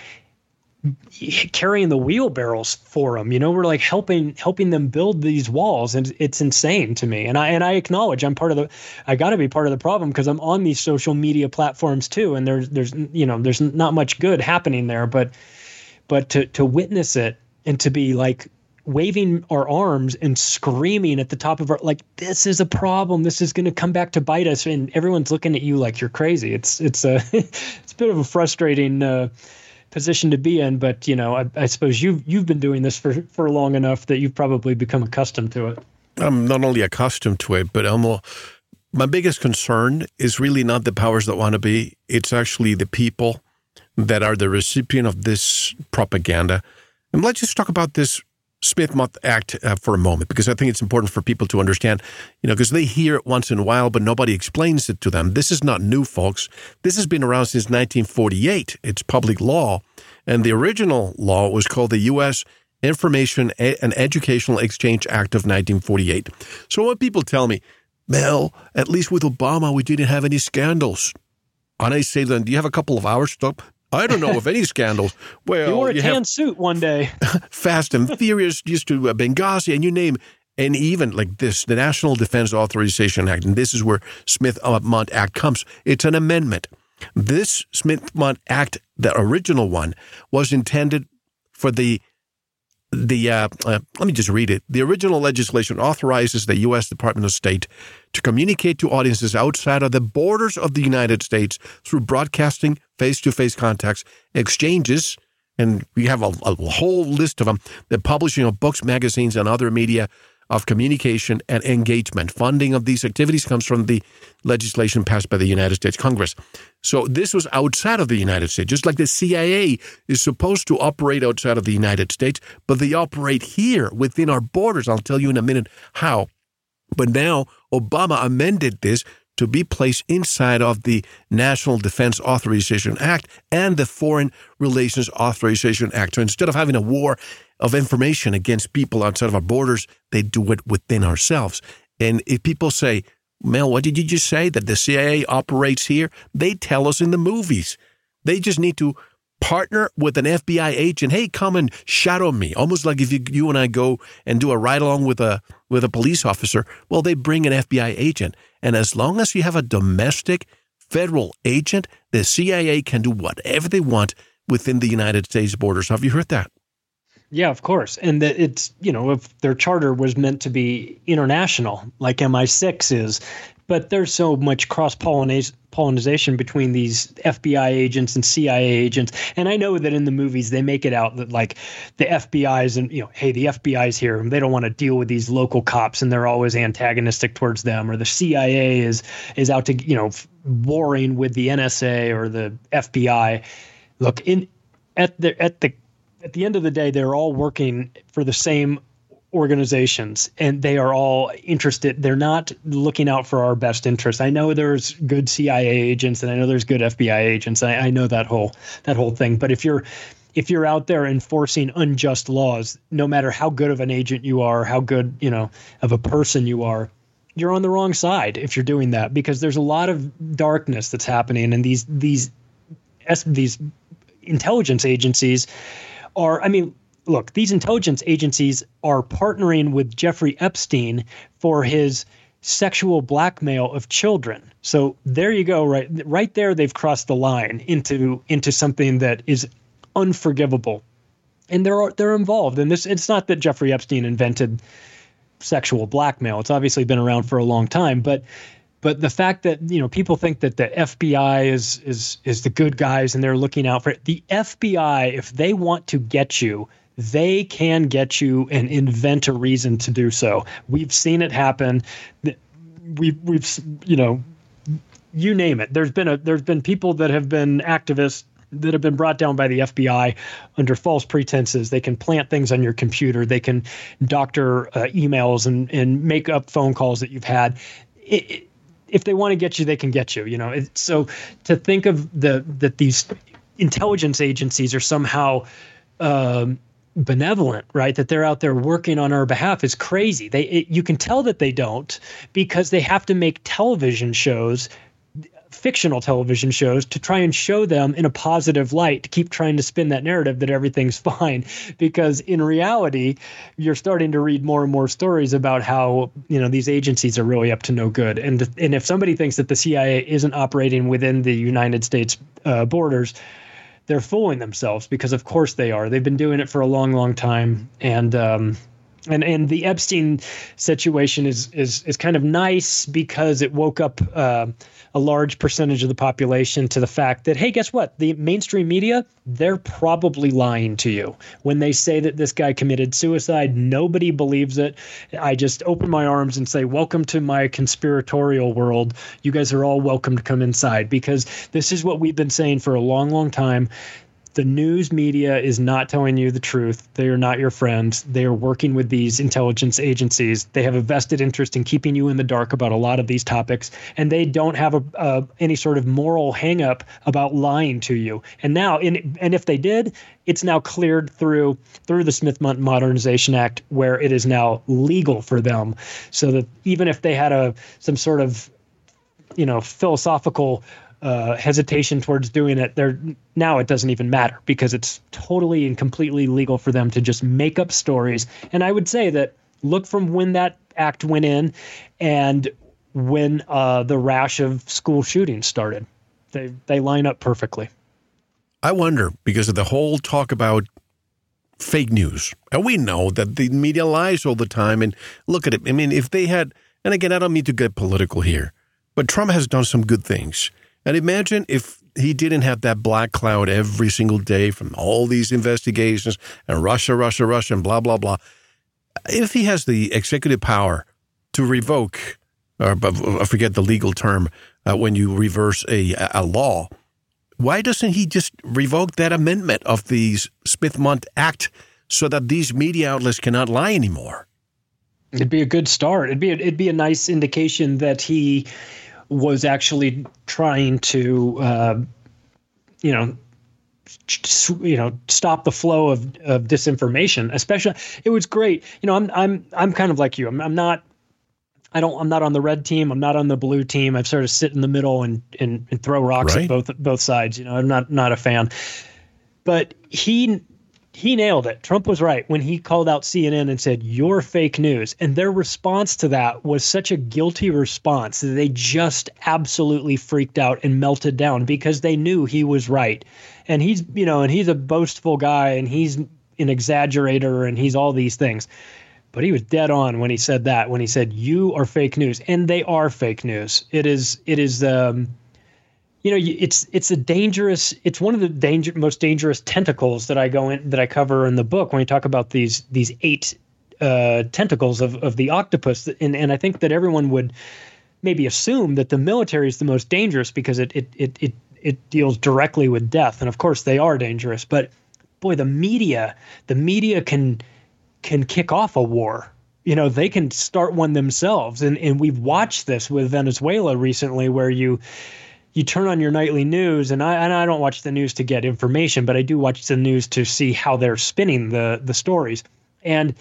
carrying the wheelbarrows for them. You know, we're like helping them build these walls. And it's insane to me. And I acknowledge I gotta be part of the problem because I'm on these social media platforms too. And there's not much good happening there, but to witness it and to be like waving our arms and screaming at the top of our, like, this is a problem. This is going to come back to bite us. And everyone's looking at you like you're crazy. It's a it's a bit of a frustrating position to be in. But, you know, I suppose you've been doing this for long enough that you've probably become accustomed to it. I'm not only accustomed to it, but my biggest concern is really not the powers that want to be. It's actually the people that are the recipient of this propaganda. And let's just talk about this Smith-Mundt Act for a moment, because I think it's important for people to understand, you know, because they hear it once in a while, but nobody explains it to them. This is not new, folks. This has been around since 1948. It's public law. And the original law was called the U.S. Information and Educational Exchange Act of 1948. So when people tell me, Mel, at least with Obama, we didn't have any scandals. And I say then, do you have a couple of hours to talk? I don't know of any scandals. Well, you wore a tan suit one day. Fast and Furious, used to Benghazi, and you name, and even like this, the National Defense Authorization Act, and this is where Smith-Mundt Act comes. It's an amendment. This Smith-Mundt Act, the original one, was intended for let me just read it. The original legislation authorizes the U.S. Department of State to communicate to audiences outside of the borders of the United States through broadcasting, face-to-face contacts, exchanges, and we have a whole list of them, the publishing of books, magazines, and other media of communication and engagement. Funding of these activities comes from the legislation passed by the United States Congress. So this was outside of the United States, just like the CIA is supposed to operate outside of the United States, but they operate here within our borders. I'll tell you in a minute how. But now Obama amended this to be placed inside of the National Defense Authorization Act and the Foreign Relations Authorization Act. So instead of having a war of information against people outside of our borders, they do it within ourselves. And if people say, Mel, what did you just say, that the CIA operates here? They tell us in the movies. They just need to partner with an FBI agent. Hey, come and shadow me. Almost like if you and I go and do a ride-along with a police officer, well, they bring an FBI agent. And as long as you have a domestic federal agent, the CIA can do whatever they want within the United States borders. Have you heard that? Yeah, of course. And that it's, you know, if their charter was meant to be international, like MI6 is, but there's so much cross-pollination between these FBI agents and CIA agents. And I know that in the movies, they make it out that, like, the FBI's and, you know, hey, the FBI's here. They don't want to deal with these local cops, and they're always antagonistic towards them. Or the CIA is out to, you know, warring with the NSA or the FBI. Look, at the end of the day, they're all working for the same organizations, and they are all interested. They're not looking out for our best interest. I know there's good CIA agents, and I know there's good FBI agents. I know that whole thing. But if you're out there enforcing unjust laws, no matter how good of an agent you are, how good, you know, of a person you are, you're on the wrong side if you're doing that, because there's a lot of darkness that's happening, and these intelligence agencies are, I mean, look, these intelligence agencies are partnering with Jeffrey Epstein for his sexual blackmail of children. So there you go. Right there, they've crossed the line into something that is unforgivable. And they're involved in this. It's not that Jeffrey Epstein invented sexual blackmail. It's obviously been around for a long time, but the fact that, you know, people think that the FBI is the good guys and they're looking out for it. The FBI, if they want to get you, they can get you and invent a reason to do so. We've seen it happen. We've you know, you name it. There's been people that have been activists that have been brought down by the FBI under false pretenses. They can plant things on your computer. They can doctor emails and make up phone calls that you've had. If they want to get you, they can get you, you know. So to think of that these intelligence agencies are somehow benevolent, right, that they're out there working on our behalf is crazy. You can tell that they don't, because they have to make television shows, fictional television shows, to try and show them in a positive light, to keep trying to spin that narrative that everything's fine, because in reality, you're starting to read more and more stories about how, you know, these agencies are really up to no good. And if somebody thinks that the CIA isn't operating within the United States borders, they're fooling themselves, because of course they are. They've been doing it for a long, long time. And And the Epstein situation is kind of nice because it woke up a large percentage of the population to the fact that, hey, guess what? The mainstream media, they're probably lying to you. When they say that this guy committed suicide, nobody believes it. I just open my arms and say, welcome to my conspiratorial world. You guys are all welcome to come inside, because this is what we've been saying for a long, long time. The news media is not telling you the truth. They are not your friends. They are working with these intelligence agencies. They have a vested interest in keeping you in the dark about a lot of these topics, and they don't have any sort of moral hang-up about lying to you. And now, and if they did, it's now cleared through the Smith-Mundt Modernization Act, where it is now legal for them, so that even if they had some sort of, philosophical hesitation towards doing it, now it doesn't even matter, because it's totally and completely legal for them to just make up stories. And I would say that look from when that act went in and when the rash of school shootings started. They line up perfectly. I wonder, because of the whole talk about fake news, and we know that the media lies all the time, and look at it. I mean, if they had, and again, I don't mean to get political here, but Trump has done some good things. And imagine if he didn't have that black cloud every single day from all these investigations and Russia, and blah, blah, blah. If he has the executive power to revoke, or I forget the legal term, when you reverse a law, why doesn't he just revoke that amendment of the Smith-Mundt Act so that these media outlets cannot lie anymore? It'd be a good start. It'd be a nice indication that he was actually trying to, stop the flow of disinformation. Especially, it was great. I'm kind of like you. I'm not on the red team. I'm not on the blue team. I sort of sit in the middle and throw rocks at both sides. I'm not a fan. But he nailed it. Trump was right when he called out CNN and said, "You're fake news." And their response to that was such a guilty response that they just absolutely freaked out and melted down, because they knew he was right. And he's a boastful guy, and he's an exaggerator, and he's all these things. But he was dead on when he said that, when he said, "You are fake news." And they are fake news. It is it's one of the most dangerous tentacles that I cover in the book, when we talk about these eight tentacles of the octopus. And I think that everyone would maybe assume that the military is the most dangerous, because it deals directly with death. And of course they are dangerous, but boy, the media can kick off a war. They can start one themselves. And we've watched this with Venezuela recently, where you turn on your nightly news, and I don't watch the news to get information, but I do watch the news to see how they're spinning the stories. And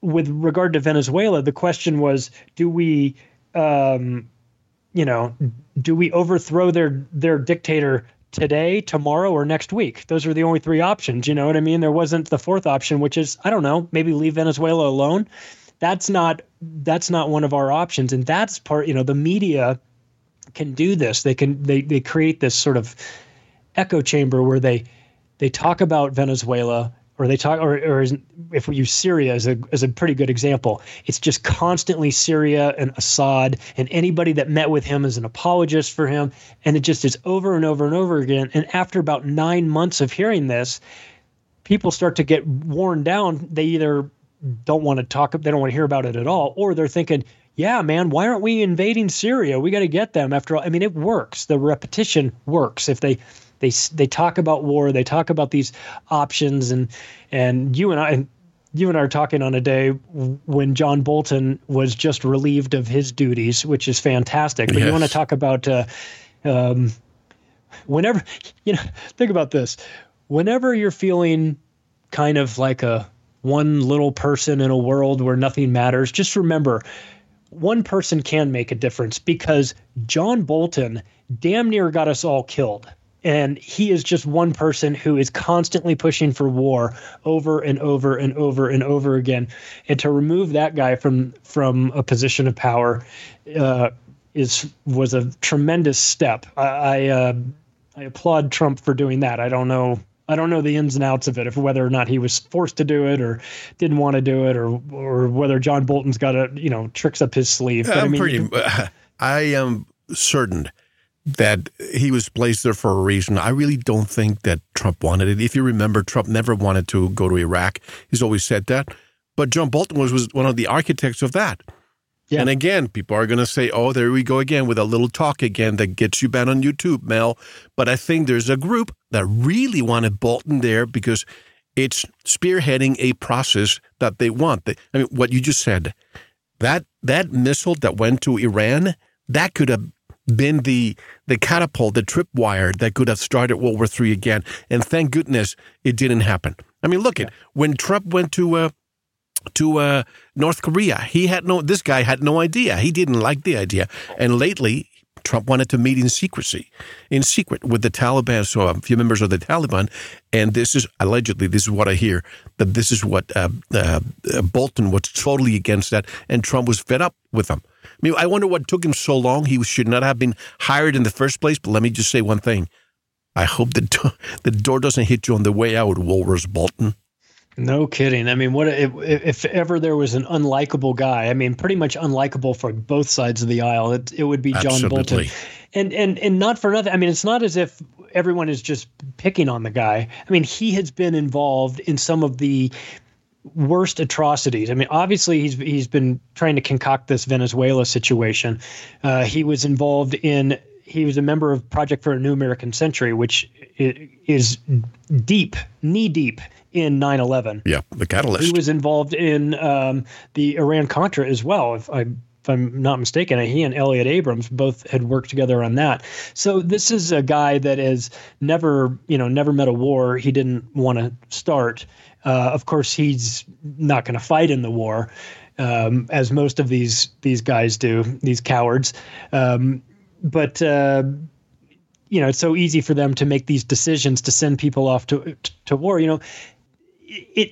with regard to Venezuela, the question was, do we overthrow their dictator today, tomorrow, or next week? Those are the only three options. You know what I mean? There wasn't the fourth option, which is, I don't know, maybe leave Venezuela alone. That's not one of our options. And that's part, the media can do this. They create this sort of echo chamber where they talk about Venezuela, or they talk, or if we use Syria as a pretty good example, it's just constantly Syria and Assad, and anybody that met with him is an apologist for him. And it just is over and over and over again. And after about 9 months of hearing this, people start to get worn down. They either they don't want to hear about it at all, or they're thinking, yeah, man, why aren't we invading Syria? We got to get them after all. I mean, it works. The repetition works. If they talk about war, they talk about these options, and you and I are talking on a day when John Bolton was just relieved of his duties, which is fantastic. But yes. You want to talk about think about this. Whenever you're feeling kind of like a one little person in a world where nothing matters, just remember, one person can make a difference, because John Bolton damn near got us all killed. And he is just one person who is constantly pushing for war over and over and over and over again. And to remove that guy from a position of power was a tremendous step. I applaud Trump for doing that. I don't know I don't know the ins and outs of it, if whether or not he was forced to do it or didn't want to do it, or whether John Bolton's got a, you know, tricks up his sleeve. But I am certain that he was placed there for a reason. I really don't think that Trump wanted it. If you remember, Trump never wanted to go to Iraq. He's always said that. But John Bolton was one of the architects of that. Yeah. And again, people are going to say, oh, there we go again with a little talk again that gets you banned on YouTube, Mel. But I think there's a group that really wanted Bolton there because it's spearheading a process that they want. I mean, what you just said, that missile that went to Iran, that could have been the catapult, the tripwire that could have started World War III again. And thank goodness it didn't happen. I mean, look at when Trump went to North Korea. This guy had no idea. He didn't like the idea. And lately, Trump wanted to meet in secret with the Taliban, so a few members of the Taliban. And this is, allegedly, this is what I hear, that this is what Bolton was totally against that, and Trump was fed up with them. I mean, I wonder what took him so long. He should not have been hired in the first place, but let me just say one thing. I hope the door doesn't hit you on the way out, Walrus Bolton. No kidding. I mean, what if ever there was an unlikable guy? I mean, pretty much unlikable for both sides of the aisle. It would be John Bolton, and not for nothing. I mean, it's not as if everyone is just picking on the guy. I mean, he has been involved in some of the worst atrocities. I mean, obviously he's been trying to concoct this Venezuela situation. He was involved in. He was a member of Project for a New American Century, which is knee deep in 9/11. Yeah, the catalyst. He was involved in the Iran-Contra as well, if I'm not mistaken. He and Elliot Abrams both had worked together on that. So this is a guy that has never met a war he didn't want to start. Of course, he's not going to fight in the war, as most of these guys do, these cowards. But, you know, it's so easy for them to make these decisions to send people off to war. You know,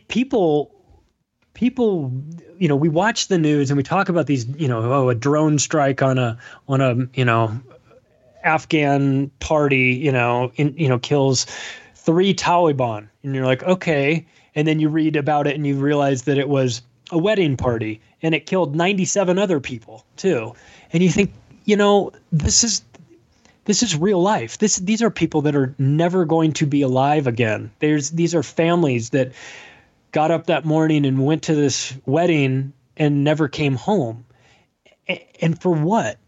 people, you know, we watch the news and we talk about these, you know, a drone strike on a, you know, Afghan party, you know, kills 3 Taliban. And you're like, okay. And then you read about it and you realize that it was a wedding party and it killed 97 other people too. And you think, you know, this is real life. These are people that are never going to be alive again. These are families that got up that morning and went to this wedding and never came home. And for what?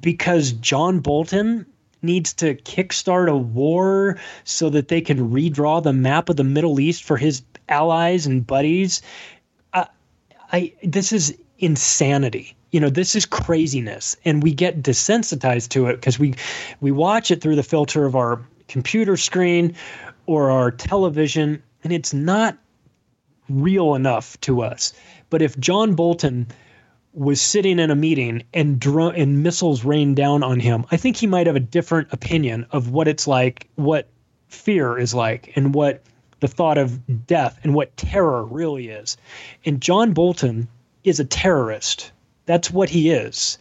Because John Bolton needs to kickstart a war so that they can redraw the map of the Middle East for his allies and buddies. This is insanity. You know, this is craziness, and we get desensitized to it because we watch it through the filter of our computer screen or our television, and it's not real enough to us. But if John Bolton was sitting in a meeting and missiles rained down on him, I think he might have a different opinion of what it's like, what fear is like, and what the thought of death and what terror really is. And John Bolton is a terrorist. That's what he is.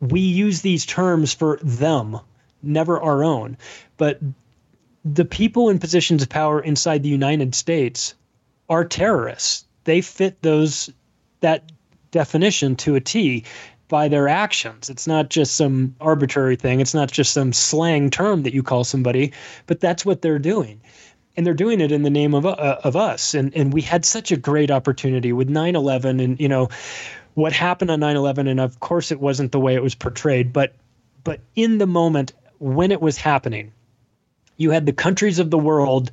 We use these terms for them, never our own. But the people in positions of power inside the United States are terrorists. They fit that definition to a T by their actions. It's not just some arbitrary thing. It's not just some slang term that you call somebody, but that's what they're doing. And they're doing it in the name of us. And we had such a great opportunity with 9/11 and, you know, what happened on 9/11, and of course it wasn't the way it was portrayed, but in the moment when it was happening, you had the countries of the world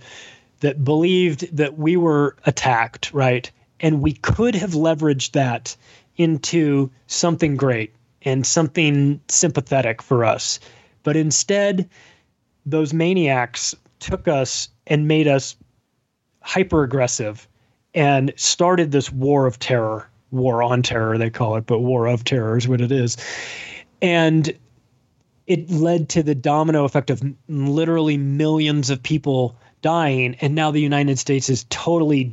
that believed that we were attacked, right? And we could have leveraged that into something great and something sympathetic for us. But instead, those maniacs took us and made us hyper-aggressive and started this war of terror. War on terror, they call it, but war of terror is what it is. And it led to the domino effect of literally millions of people dying. And now the United States is totally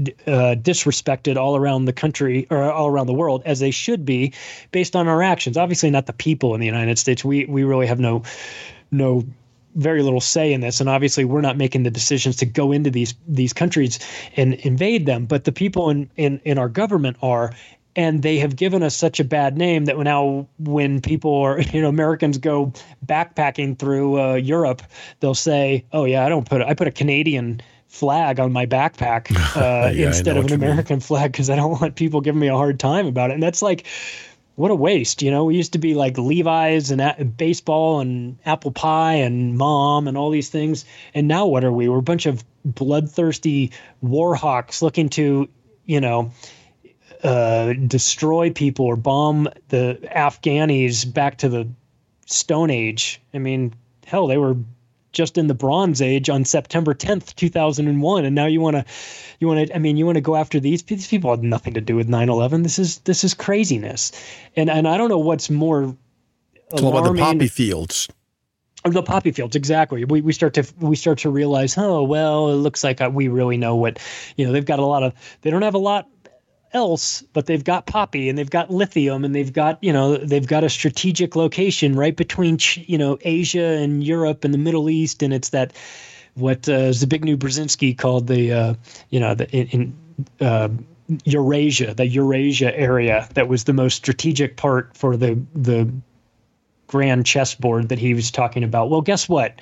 disrespected all around the country or all around the world, as they should be, based on our actions. Obviously not the people in the United States. We really have no very little say in this. And obviously we're not making the decisions to go into these countries and invade them, but the people in our government are. And they have given us such a bad name that now when people or Americans go backpacking through Europe, they'll say, oh, yeah, I put a Canadian flag on my backpack yeah, instead of an American flag because I don't want people giving me a hard time about it. And that's like, what a waste. We used to be like Levi's and baseball and apple pie and mom and all these things. And now what are we? We're a bunch of bloodthirsty war hawks looking to, destroy people or bomb the Afghanis back to the Stone Age. I mean, hell, they were just in the Bronze Age on September 10th, 2001, and now you want to go after these people had nothing to do with 9/11. This is craziness, and I don't know what's more alarming. About the poppy fields. The poppy fields, exactly. We start to realize, oh well, it looks like we really know what they've got they don't have a lot else, but they've got poppy and they've got lithium and they've got a strategic location right between Asia and Europe and the Middle East, and it's that what Zbigniew Brzezinski called the Eurasia, the Eurasia area that was the most strategic part for the grand chessboard that he was talking about. Well, guess what,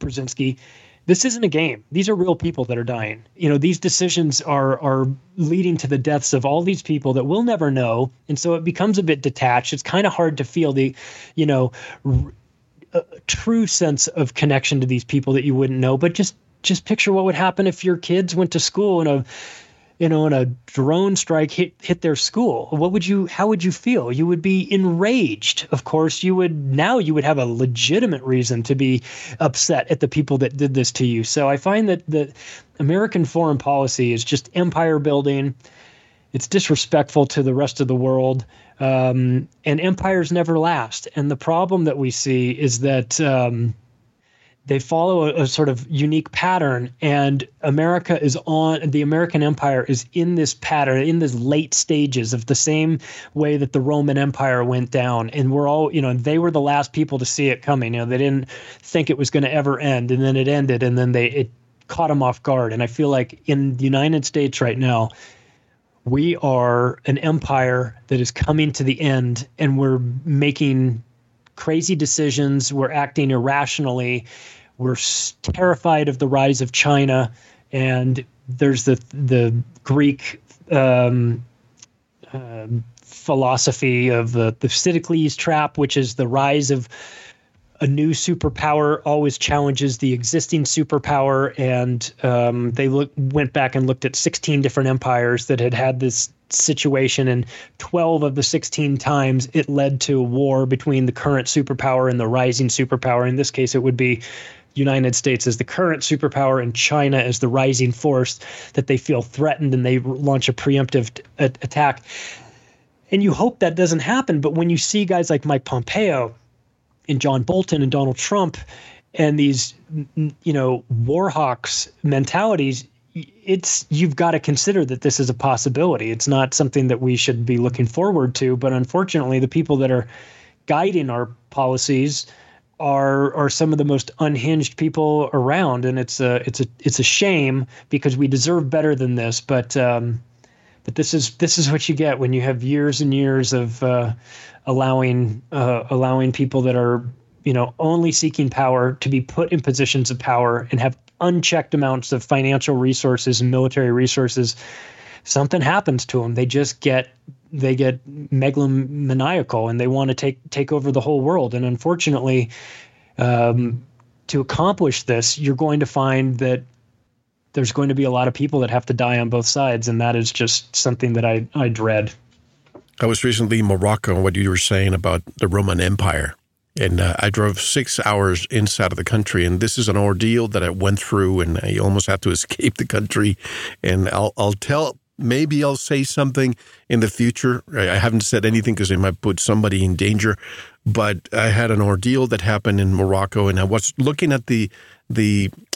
Brzezinski? This isn't a game. These are real people that are dying. These decisions are leading to the deaths of all these people that we'll never know. And so it becomes a bit detached. It's kind of hard to feel the, true sense of connection to these people that you wouldn't know. But just picture what would happen if your kids went to school and a drone strike hit their school. How would you feel? You would be enraged. Of course, you would have a legitimate reason to be upset at the people that did this to you. So I find that the American foreign policy is just empire building. It's disrespectful to the rest of the world. And empires never last. And the problem that we see is that, they follow a sort of unique pattern, and the American empire is in this pattern, in this late stages of the same way that the Roman Empire went down. And we're all, they were the last people to see it coming. They didn't think it was going to ever end, and then it ended, and then it caught them off guard. And I feel like in the United States right now, we are an empire that is coming to the end, and we're making crazy decisions. We're acting irrationally. We're terrified of the rise of China, and there's the Greek philosophy of the Themistocles trap, which is the rise of a new superpower always challenges the existing superpower. And they went back and looked at 16 different empires that had this situation, and 12 of the 16 times it led to a war between the current superpower and the rising superpower. In this case, it would be United States as the current superpower and China as the rising force that they feel threatened, and they launch a preemptive attack. And you hope that doesn't happen. But when you see guys like Mike Pompeo and John Bolton and Donald Trump and these, war hawks mentalities, you've got to consider that this is a possibility. It's not something that we should be looking forward to, but unfortunately the people that are guiding our policies are some of the most unhinged people around. And it's a shame, because we deserve better than this. But this is what you get when you have years and years of allowing people that are only seeking power to be put in positions of power and have unchecked amounts of financial resources and military resources. Something happens to them. They get megalomaniacal, and they want to take over the whole world. And unfortunately, to accomplish this, you're going to find that there's going to be a lot of people that have to die on both sides, and that is just something that I dread. I was recently in Morocco, and what you were saying about the Roman Empire, and I drove 6 hours inside of the country, and this is an ordeal that I went through, and I almost had to escape the country. And I'll tell Maybe I'll say something in the future. I haven't said anything because it might put somebody in danger. But I had an ordeal that happened in Morocco, and I was looking at the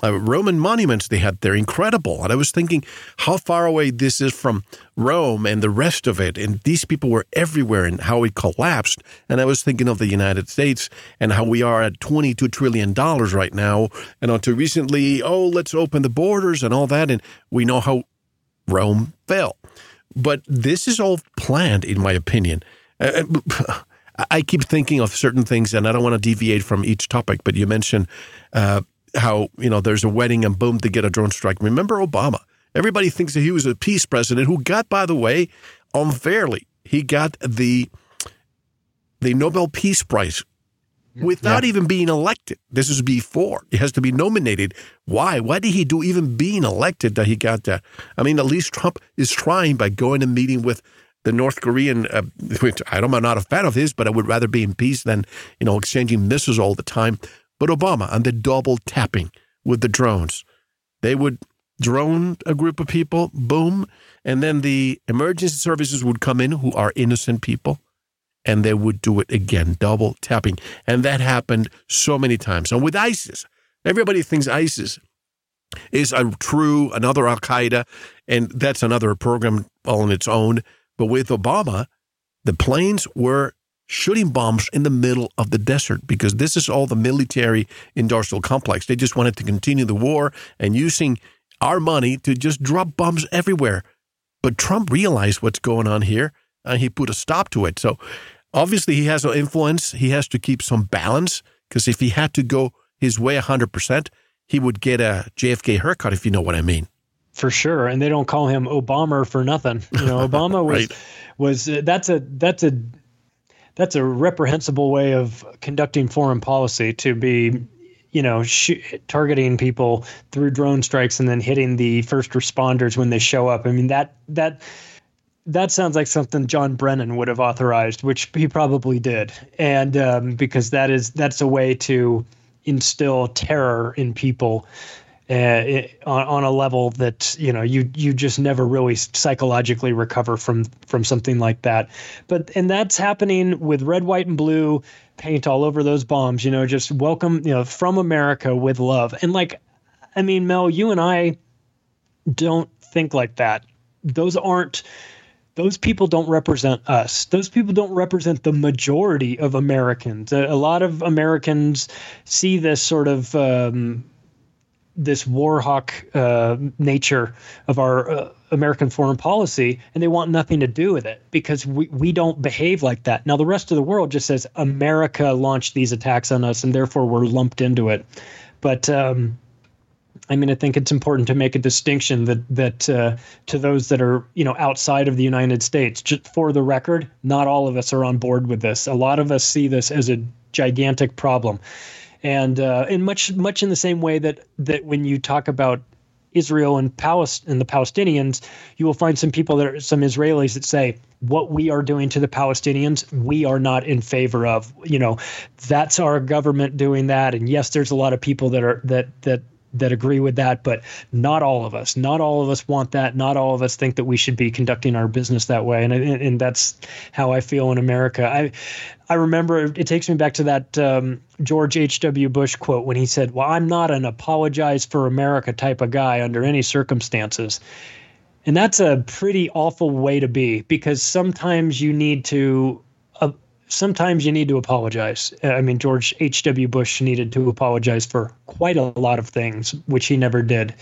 Roman monuments they had there. Incredible. And I was thinking how far away this is from Rome and the rest of it. And these people were everywhere and how it collapsed. And I was thinking of the United States and how we are at $22 trillion right now. And until recently, let's open the borders and all that. And we know how Rome fell. But this is all planned, in my opinion. I keep thinking of certain things, and I don't want to deviate from each topic, but you mentioned how, there's a wedding and boom, they get a drone strike. Remember Obama? Everybody thinks that he was a peace president who got, by the way, unfairly, he got the Nobel Peace Prize without even being elected. This is before. He has to be nominated. Why? What did he do even being elected that he got that? I mean, at least Trump is trying by going and meeting with the North Korean, which I'm not a fan of his, but I would rather be in peace than, exchanging missiles all the time. But Obama and the double tapping with the drones. They would drone a group of people, boom, and then the emergency services would come in who are innocent people, and they would do it again, double tapping. And that happened so many times. And with ISIS, everybody thinks ISIS is another Al-Qaeda, and that's another program all on its own. But with Obama, the planes were shooting bombs in the middle of the desert because this is all the military industrial complex. They just wanted to continue the war and using our money to just drop bombs everywhere. But Trump realized what's going on here, and he put a stop to it. So obviously he has no influence. He has to keep some balance because if he had to go his way 100%, he would get a JFK haircut, if you know what I mean. For sure, and they don't call him Obama for nothing. Obama was right. That's a reprehensible way of conducting foreign policy to be, targeting people through drone strikes and then hitting the first responders when they show up. I mean that sounds like something John Brennan would have authorized, which he probably did, and because that's a way to instill terror in people. On a level that, you just never really psychologically recover from something like that. And that's happening with red, white, and blue paint all over those bombs, just welcome, from America with love. And Mel, you and I don't think like that. Those people don't represent us. Those people don't represent the majority of Americans. A lot of Americans see this sort of, this war hawk nature of our American foreign policy, and they want nothing to do with it because we don't behave like that. Now, the rest of the world just says America launched these attacks on us, and therefore we're lumped into it. But I think it's important to make a distinction that to those that are, outside of the United States. Just for the record, not all of us are on board with this. A lot of us see this as a gigantic problem. And much in the same way that when you talk about Israel and Palestine and the Palestinians, you will find some people some Israelis that say what we are doing to the Palestinians, we are not in favor of. That's our government doing that. And yes, there's a lot of people that agree with that, but not all of us. Not all of us want that. Not all of us think that we should be conducting our business that way. And that's how I feel in America. I remember it takes me back to that George H.W. Bush quote when he said, well, I'm not an apologize for America type of guy under any circumstances. And that's a pretty awful way to be, because sometimes you need to apologize. George H.W. Bush needed to apologize for quite a lot of things, which he never did.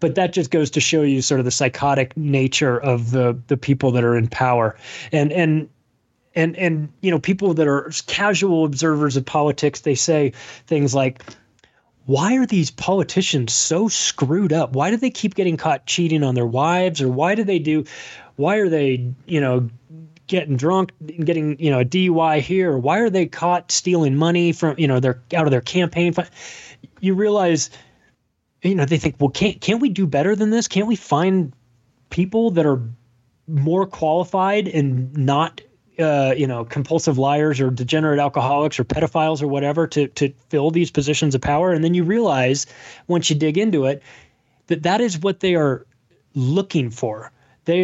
But that just goes to show you sort of the psychotic nature of the people that are in power. And people that are casual observers of politics, they say things like, why are these politicians so screwed up? Why do they keep getting caught cheating on their wives? Or why are they, getting drunk and getting, a DUI here? Or why are they caught stealing money from, they're out of their campaign fund? You realize, they think, well, can't we do better than this? Can't we find people that are more qualified and not compulsive liars or degenerate alcoholics or pedophiles or whatever to fill these positions of power? And then you realize, once you dig into it, that is what they are looking for.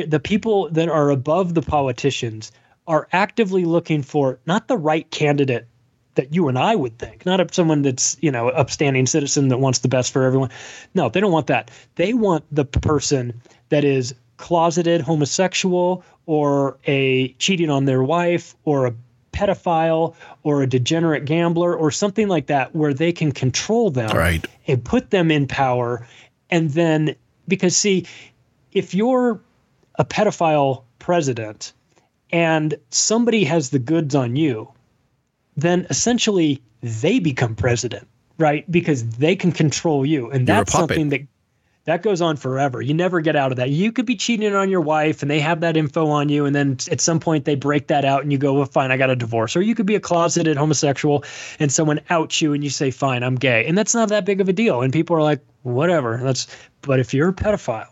the people that are above the politicians are actively looking for not the right candidate that you and I would think, not someone that's, you know, upstanding citizen that wants the best for everyone. No, they don't want that. They want the person that is closeted homosexual or a cheating on their wife or a pedophile or a degenerate gambler or something like that, where they can control them right. and put them in power. And then, because see, if you're a pedophile president and somebody has the goods on you, then essentially they become president, right? Because they can control you. And that's something that goes on forever. You never get out of that. You could be cheating on your wife and they have that info on you. And then at some point they break that out and you go, well, fine, I got a divorce. Or you could be a closeted homosexual and someone outs you and you say, fine, I'm gay. And that's not that big of a deal. And people are like, whatever. But if you're a pedophile,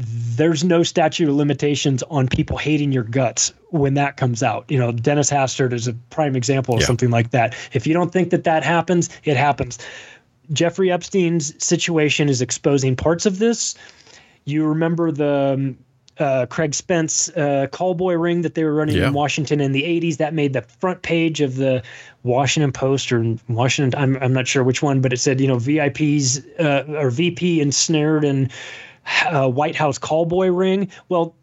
there's no statute of limitations on people hating your guts when that comes out. You know, Dennis Hastert is a prime example of something like that. If you don't think that that happens, it happens. Jeffrey Epstein's situation is exposing parts of this. You remember the Craig Spence callboy ring that they were running in Washington in the 80s. That made the front page of the Washington Post or Washington, I'm not sure which one, but it said, you know, VIPs or VP ensnared in White House callboy ring. Well,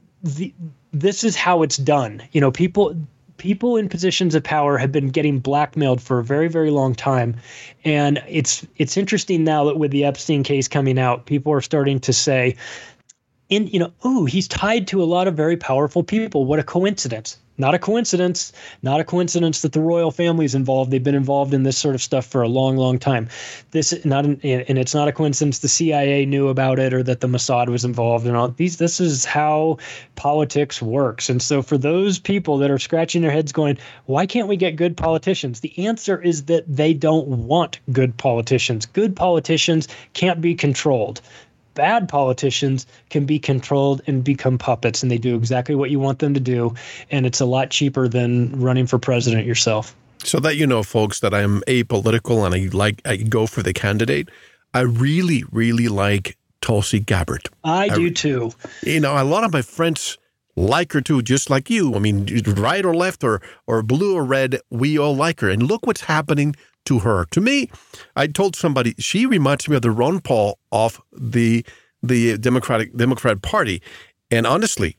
this is how it's done. You know, people in positions of power have been getting blackmailed for a very, very long time. And it's interesting now that with the Epstein case coming out, people are starting to say, oh, he's tied to a lot of very powerful people. What a coincidence. Not a coincidence. Not a coincidence that the royal family is involved. They've been involved in this sort of stuff for a long, long time. And it's not a coincidence the CIA knew about it or that the Mossad was involved and all these. This is how politics works. And so for those people that are scratching their heads going, why can't we get good politicians? The answer is that they don't want good politicians. Good politicians can't be controlled. Bad politicians can be controlled and become puppets, and they do exactly what you want them to do, and it's a lot cheaper than running for president yourself. So that you know, folks, that I'm apolitical and I go for the candidate. I really, really like Tulsi Gabbard. I do too. You know, a lot of my friends like her too, just like you. I mean, right or left or blue or red, we all like her. And look what's happening to her. To me, I told somebody, she reminds me of the Ron Paul of the Democrat Party. And honestly,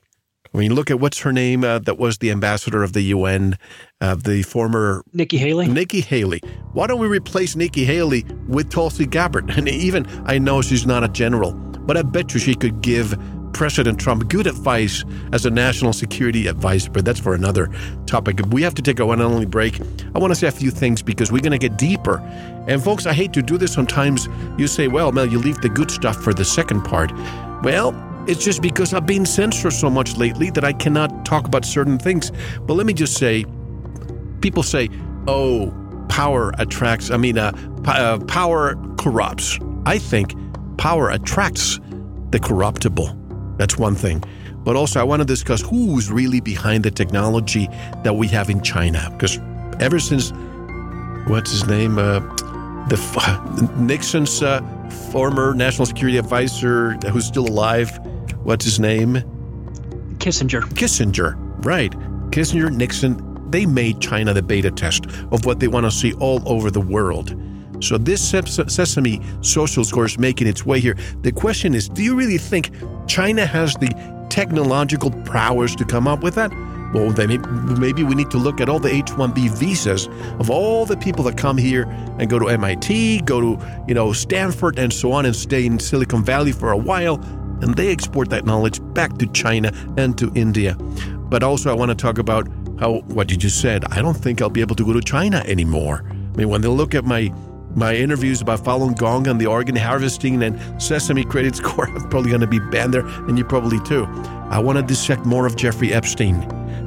when you look at what's her name that was the ambassador of the UN, the former... Nikki Haley? Nikki Haley. Why don't we replace Nikki Haley with Tulsi Gabbard? And even, I know she's not a general, but I bet you she could give President Trump good advice as a national security advisor, but that's for another topic. We have to take a one-and-only break. I want to say a few things because we're going to get deeper. And folks, I hate to do this sometimes. You say, well, Mel, you leave the good stuff for the second part. Well, it's just because I've been censored so much lately that I cannot talk about certain things. But let me just say, people say, oh, power corrupts. I think power attracts the corruptible. That's one thing. But also, I want to discuss who's really behind the technology that we have in China. Because ever since, what's his name? Nixon's former national security advisor who's still alive. What's his name? Kissinger. Right. Kissinger, Nixon, they made China the beta test of what they want to see all over the world. So this Sesame Social Score is making its way here. The question is, do you really think China has the technological prowess to come up with that? Well, maybe we need to look at all the H-1B visas of all the people that come here and go to MIT, go to, you know, Stanford and so on and stay in Silicon Valley for a while. And they export that knowledge back to China and to India. But also I want to talk about how what you just said. I don't think I'll be able to go to China anymore. I mean, when they look at my interviews about Falun Gong and the organ harvesting and Sesame Credit Score, I'm probably going to be banned there, and you probably too. I want to dissect more of Jeffrey Epstein.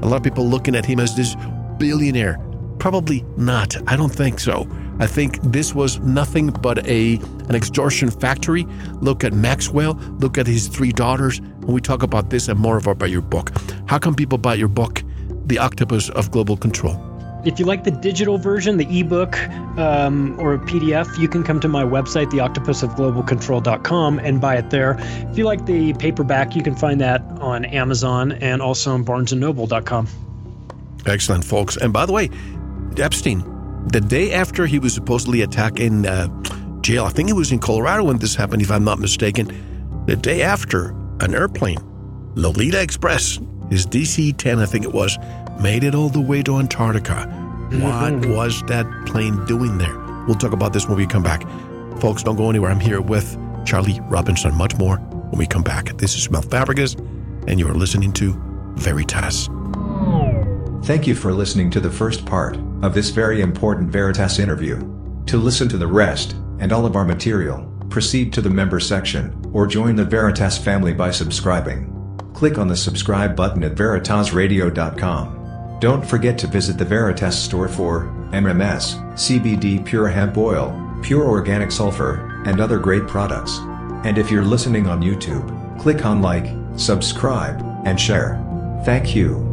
A lot of people looking at him as this billionaire. Probably not. I don't think so. I think this was nothing but an extortion factory. Look at Maxwell. Look at his 3 daughters. And we talk about this and more about your book. How can people buy your book, The Octopus of Global Control? If you like the digital version, the ebook or a PDF, you can come to my website, theoctopusofglobalcontrol.com, and buy it there. If you like the paperback, you can find that on Amazon and also on barnesandnoble.com. Excellent, folks. And by the way, Epstein, the day after he was supposedly attacked in jail, I think it was in Colorado when this happened, if I'm not mistaken, the day after, an airplane, Lolita Express, his DC-10, I think it was, made it all the way to Antarctica. What was that plane doing there? We'll talk about this when we come back. Folks, don't go anywhere. I'm here with Charlie Robinson. Much more when we come back. This is Mel Fabregas, and you're listening to Veritas. Thank you for listening to the first part of this very important Veritas interview. To listen to the rest, and all of our material, proceed to the member section, or join the Veritas family by subscribing. Click on the subscribe button at VeritasRadio.com. Don't forget to visit the Veritas store for MMS, CBD pure hemp oil, pure organic sulfur, and other great products. And if you're listening on YouTube, click on like, subscribe, and share. Thank you.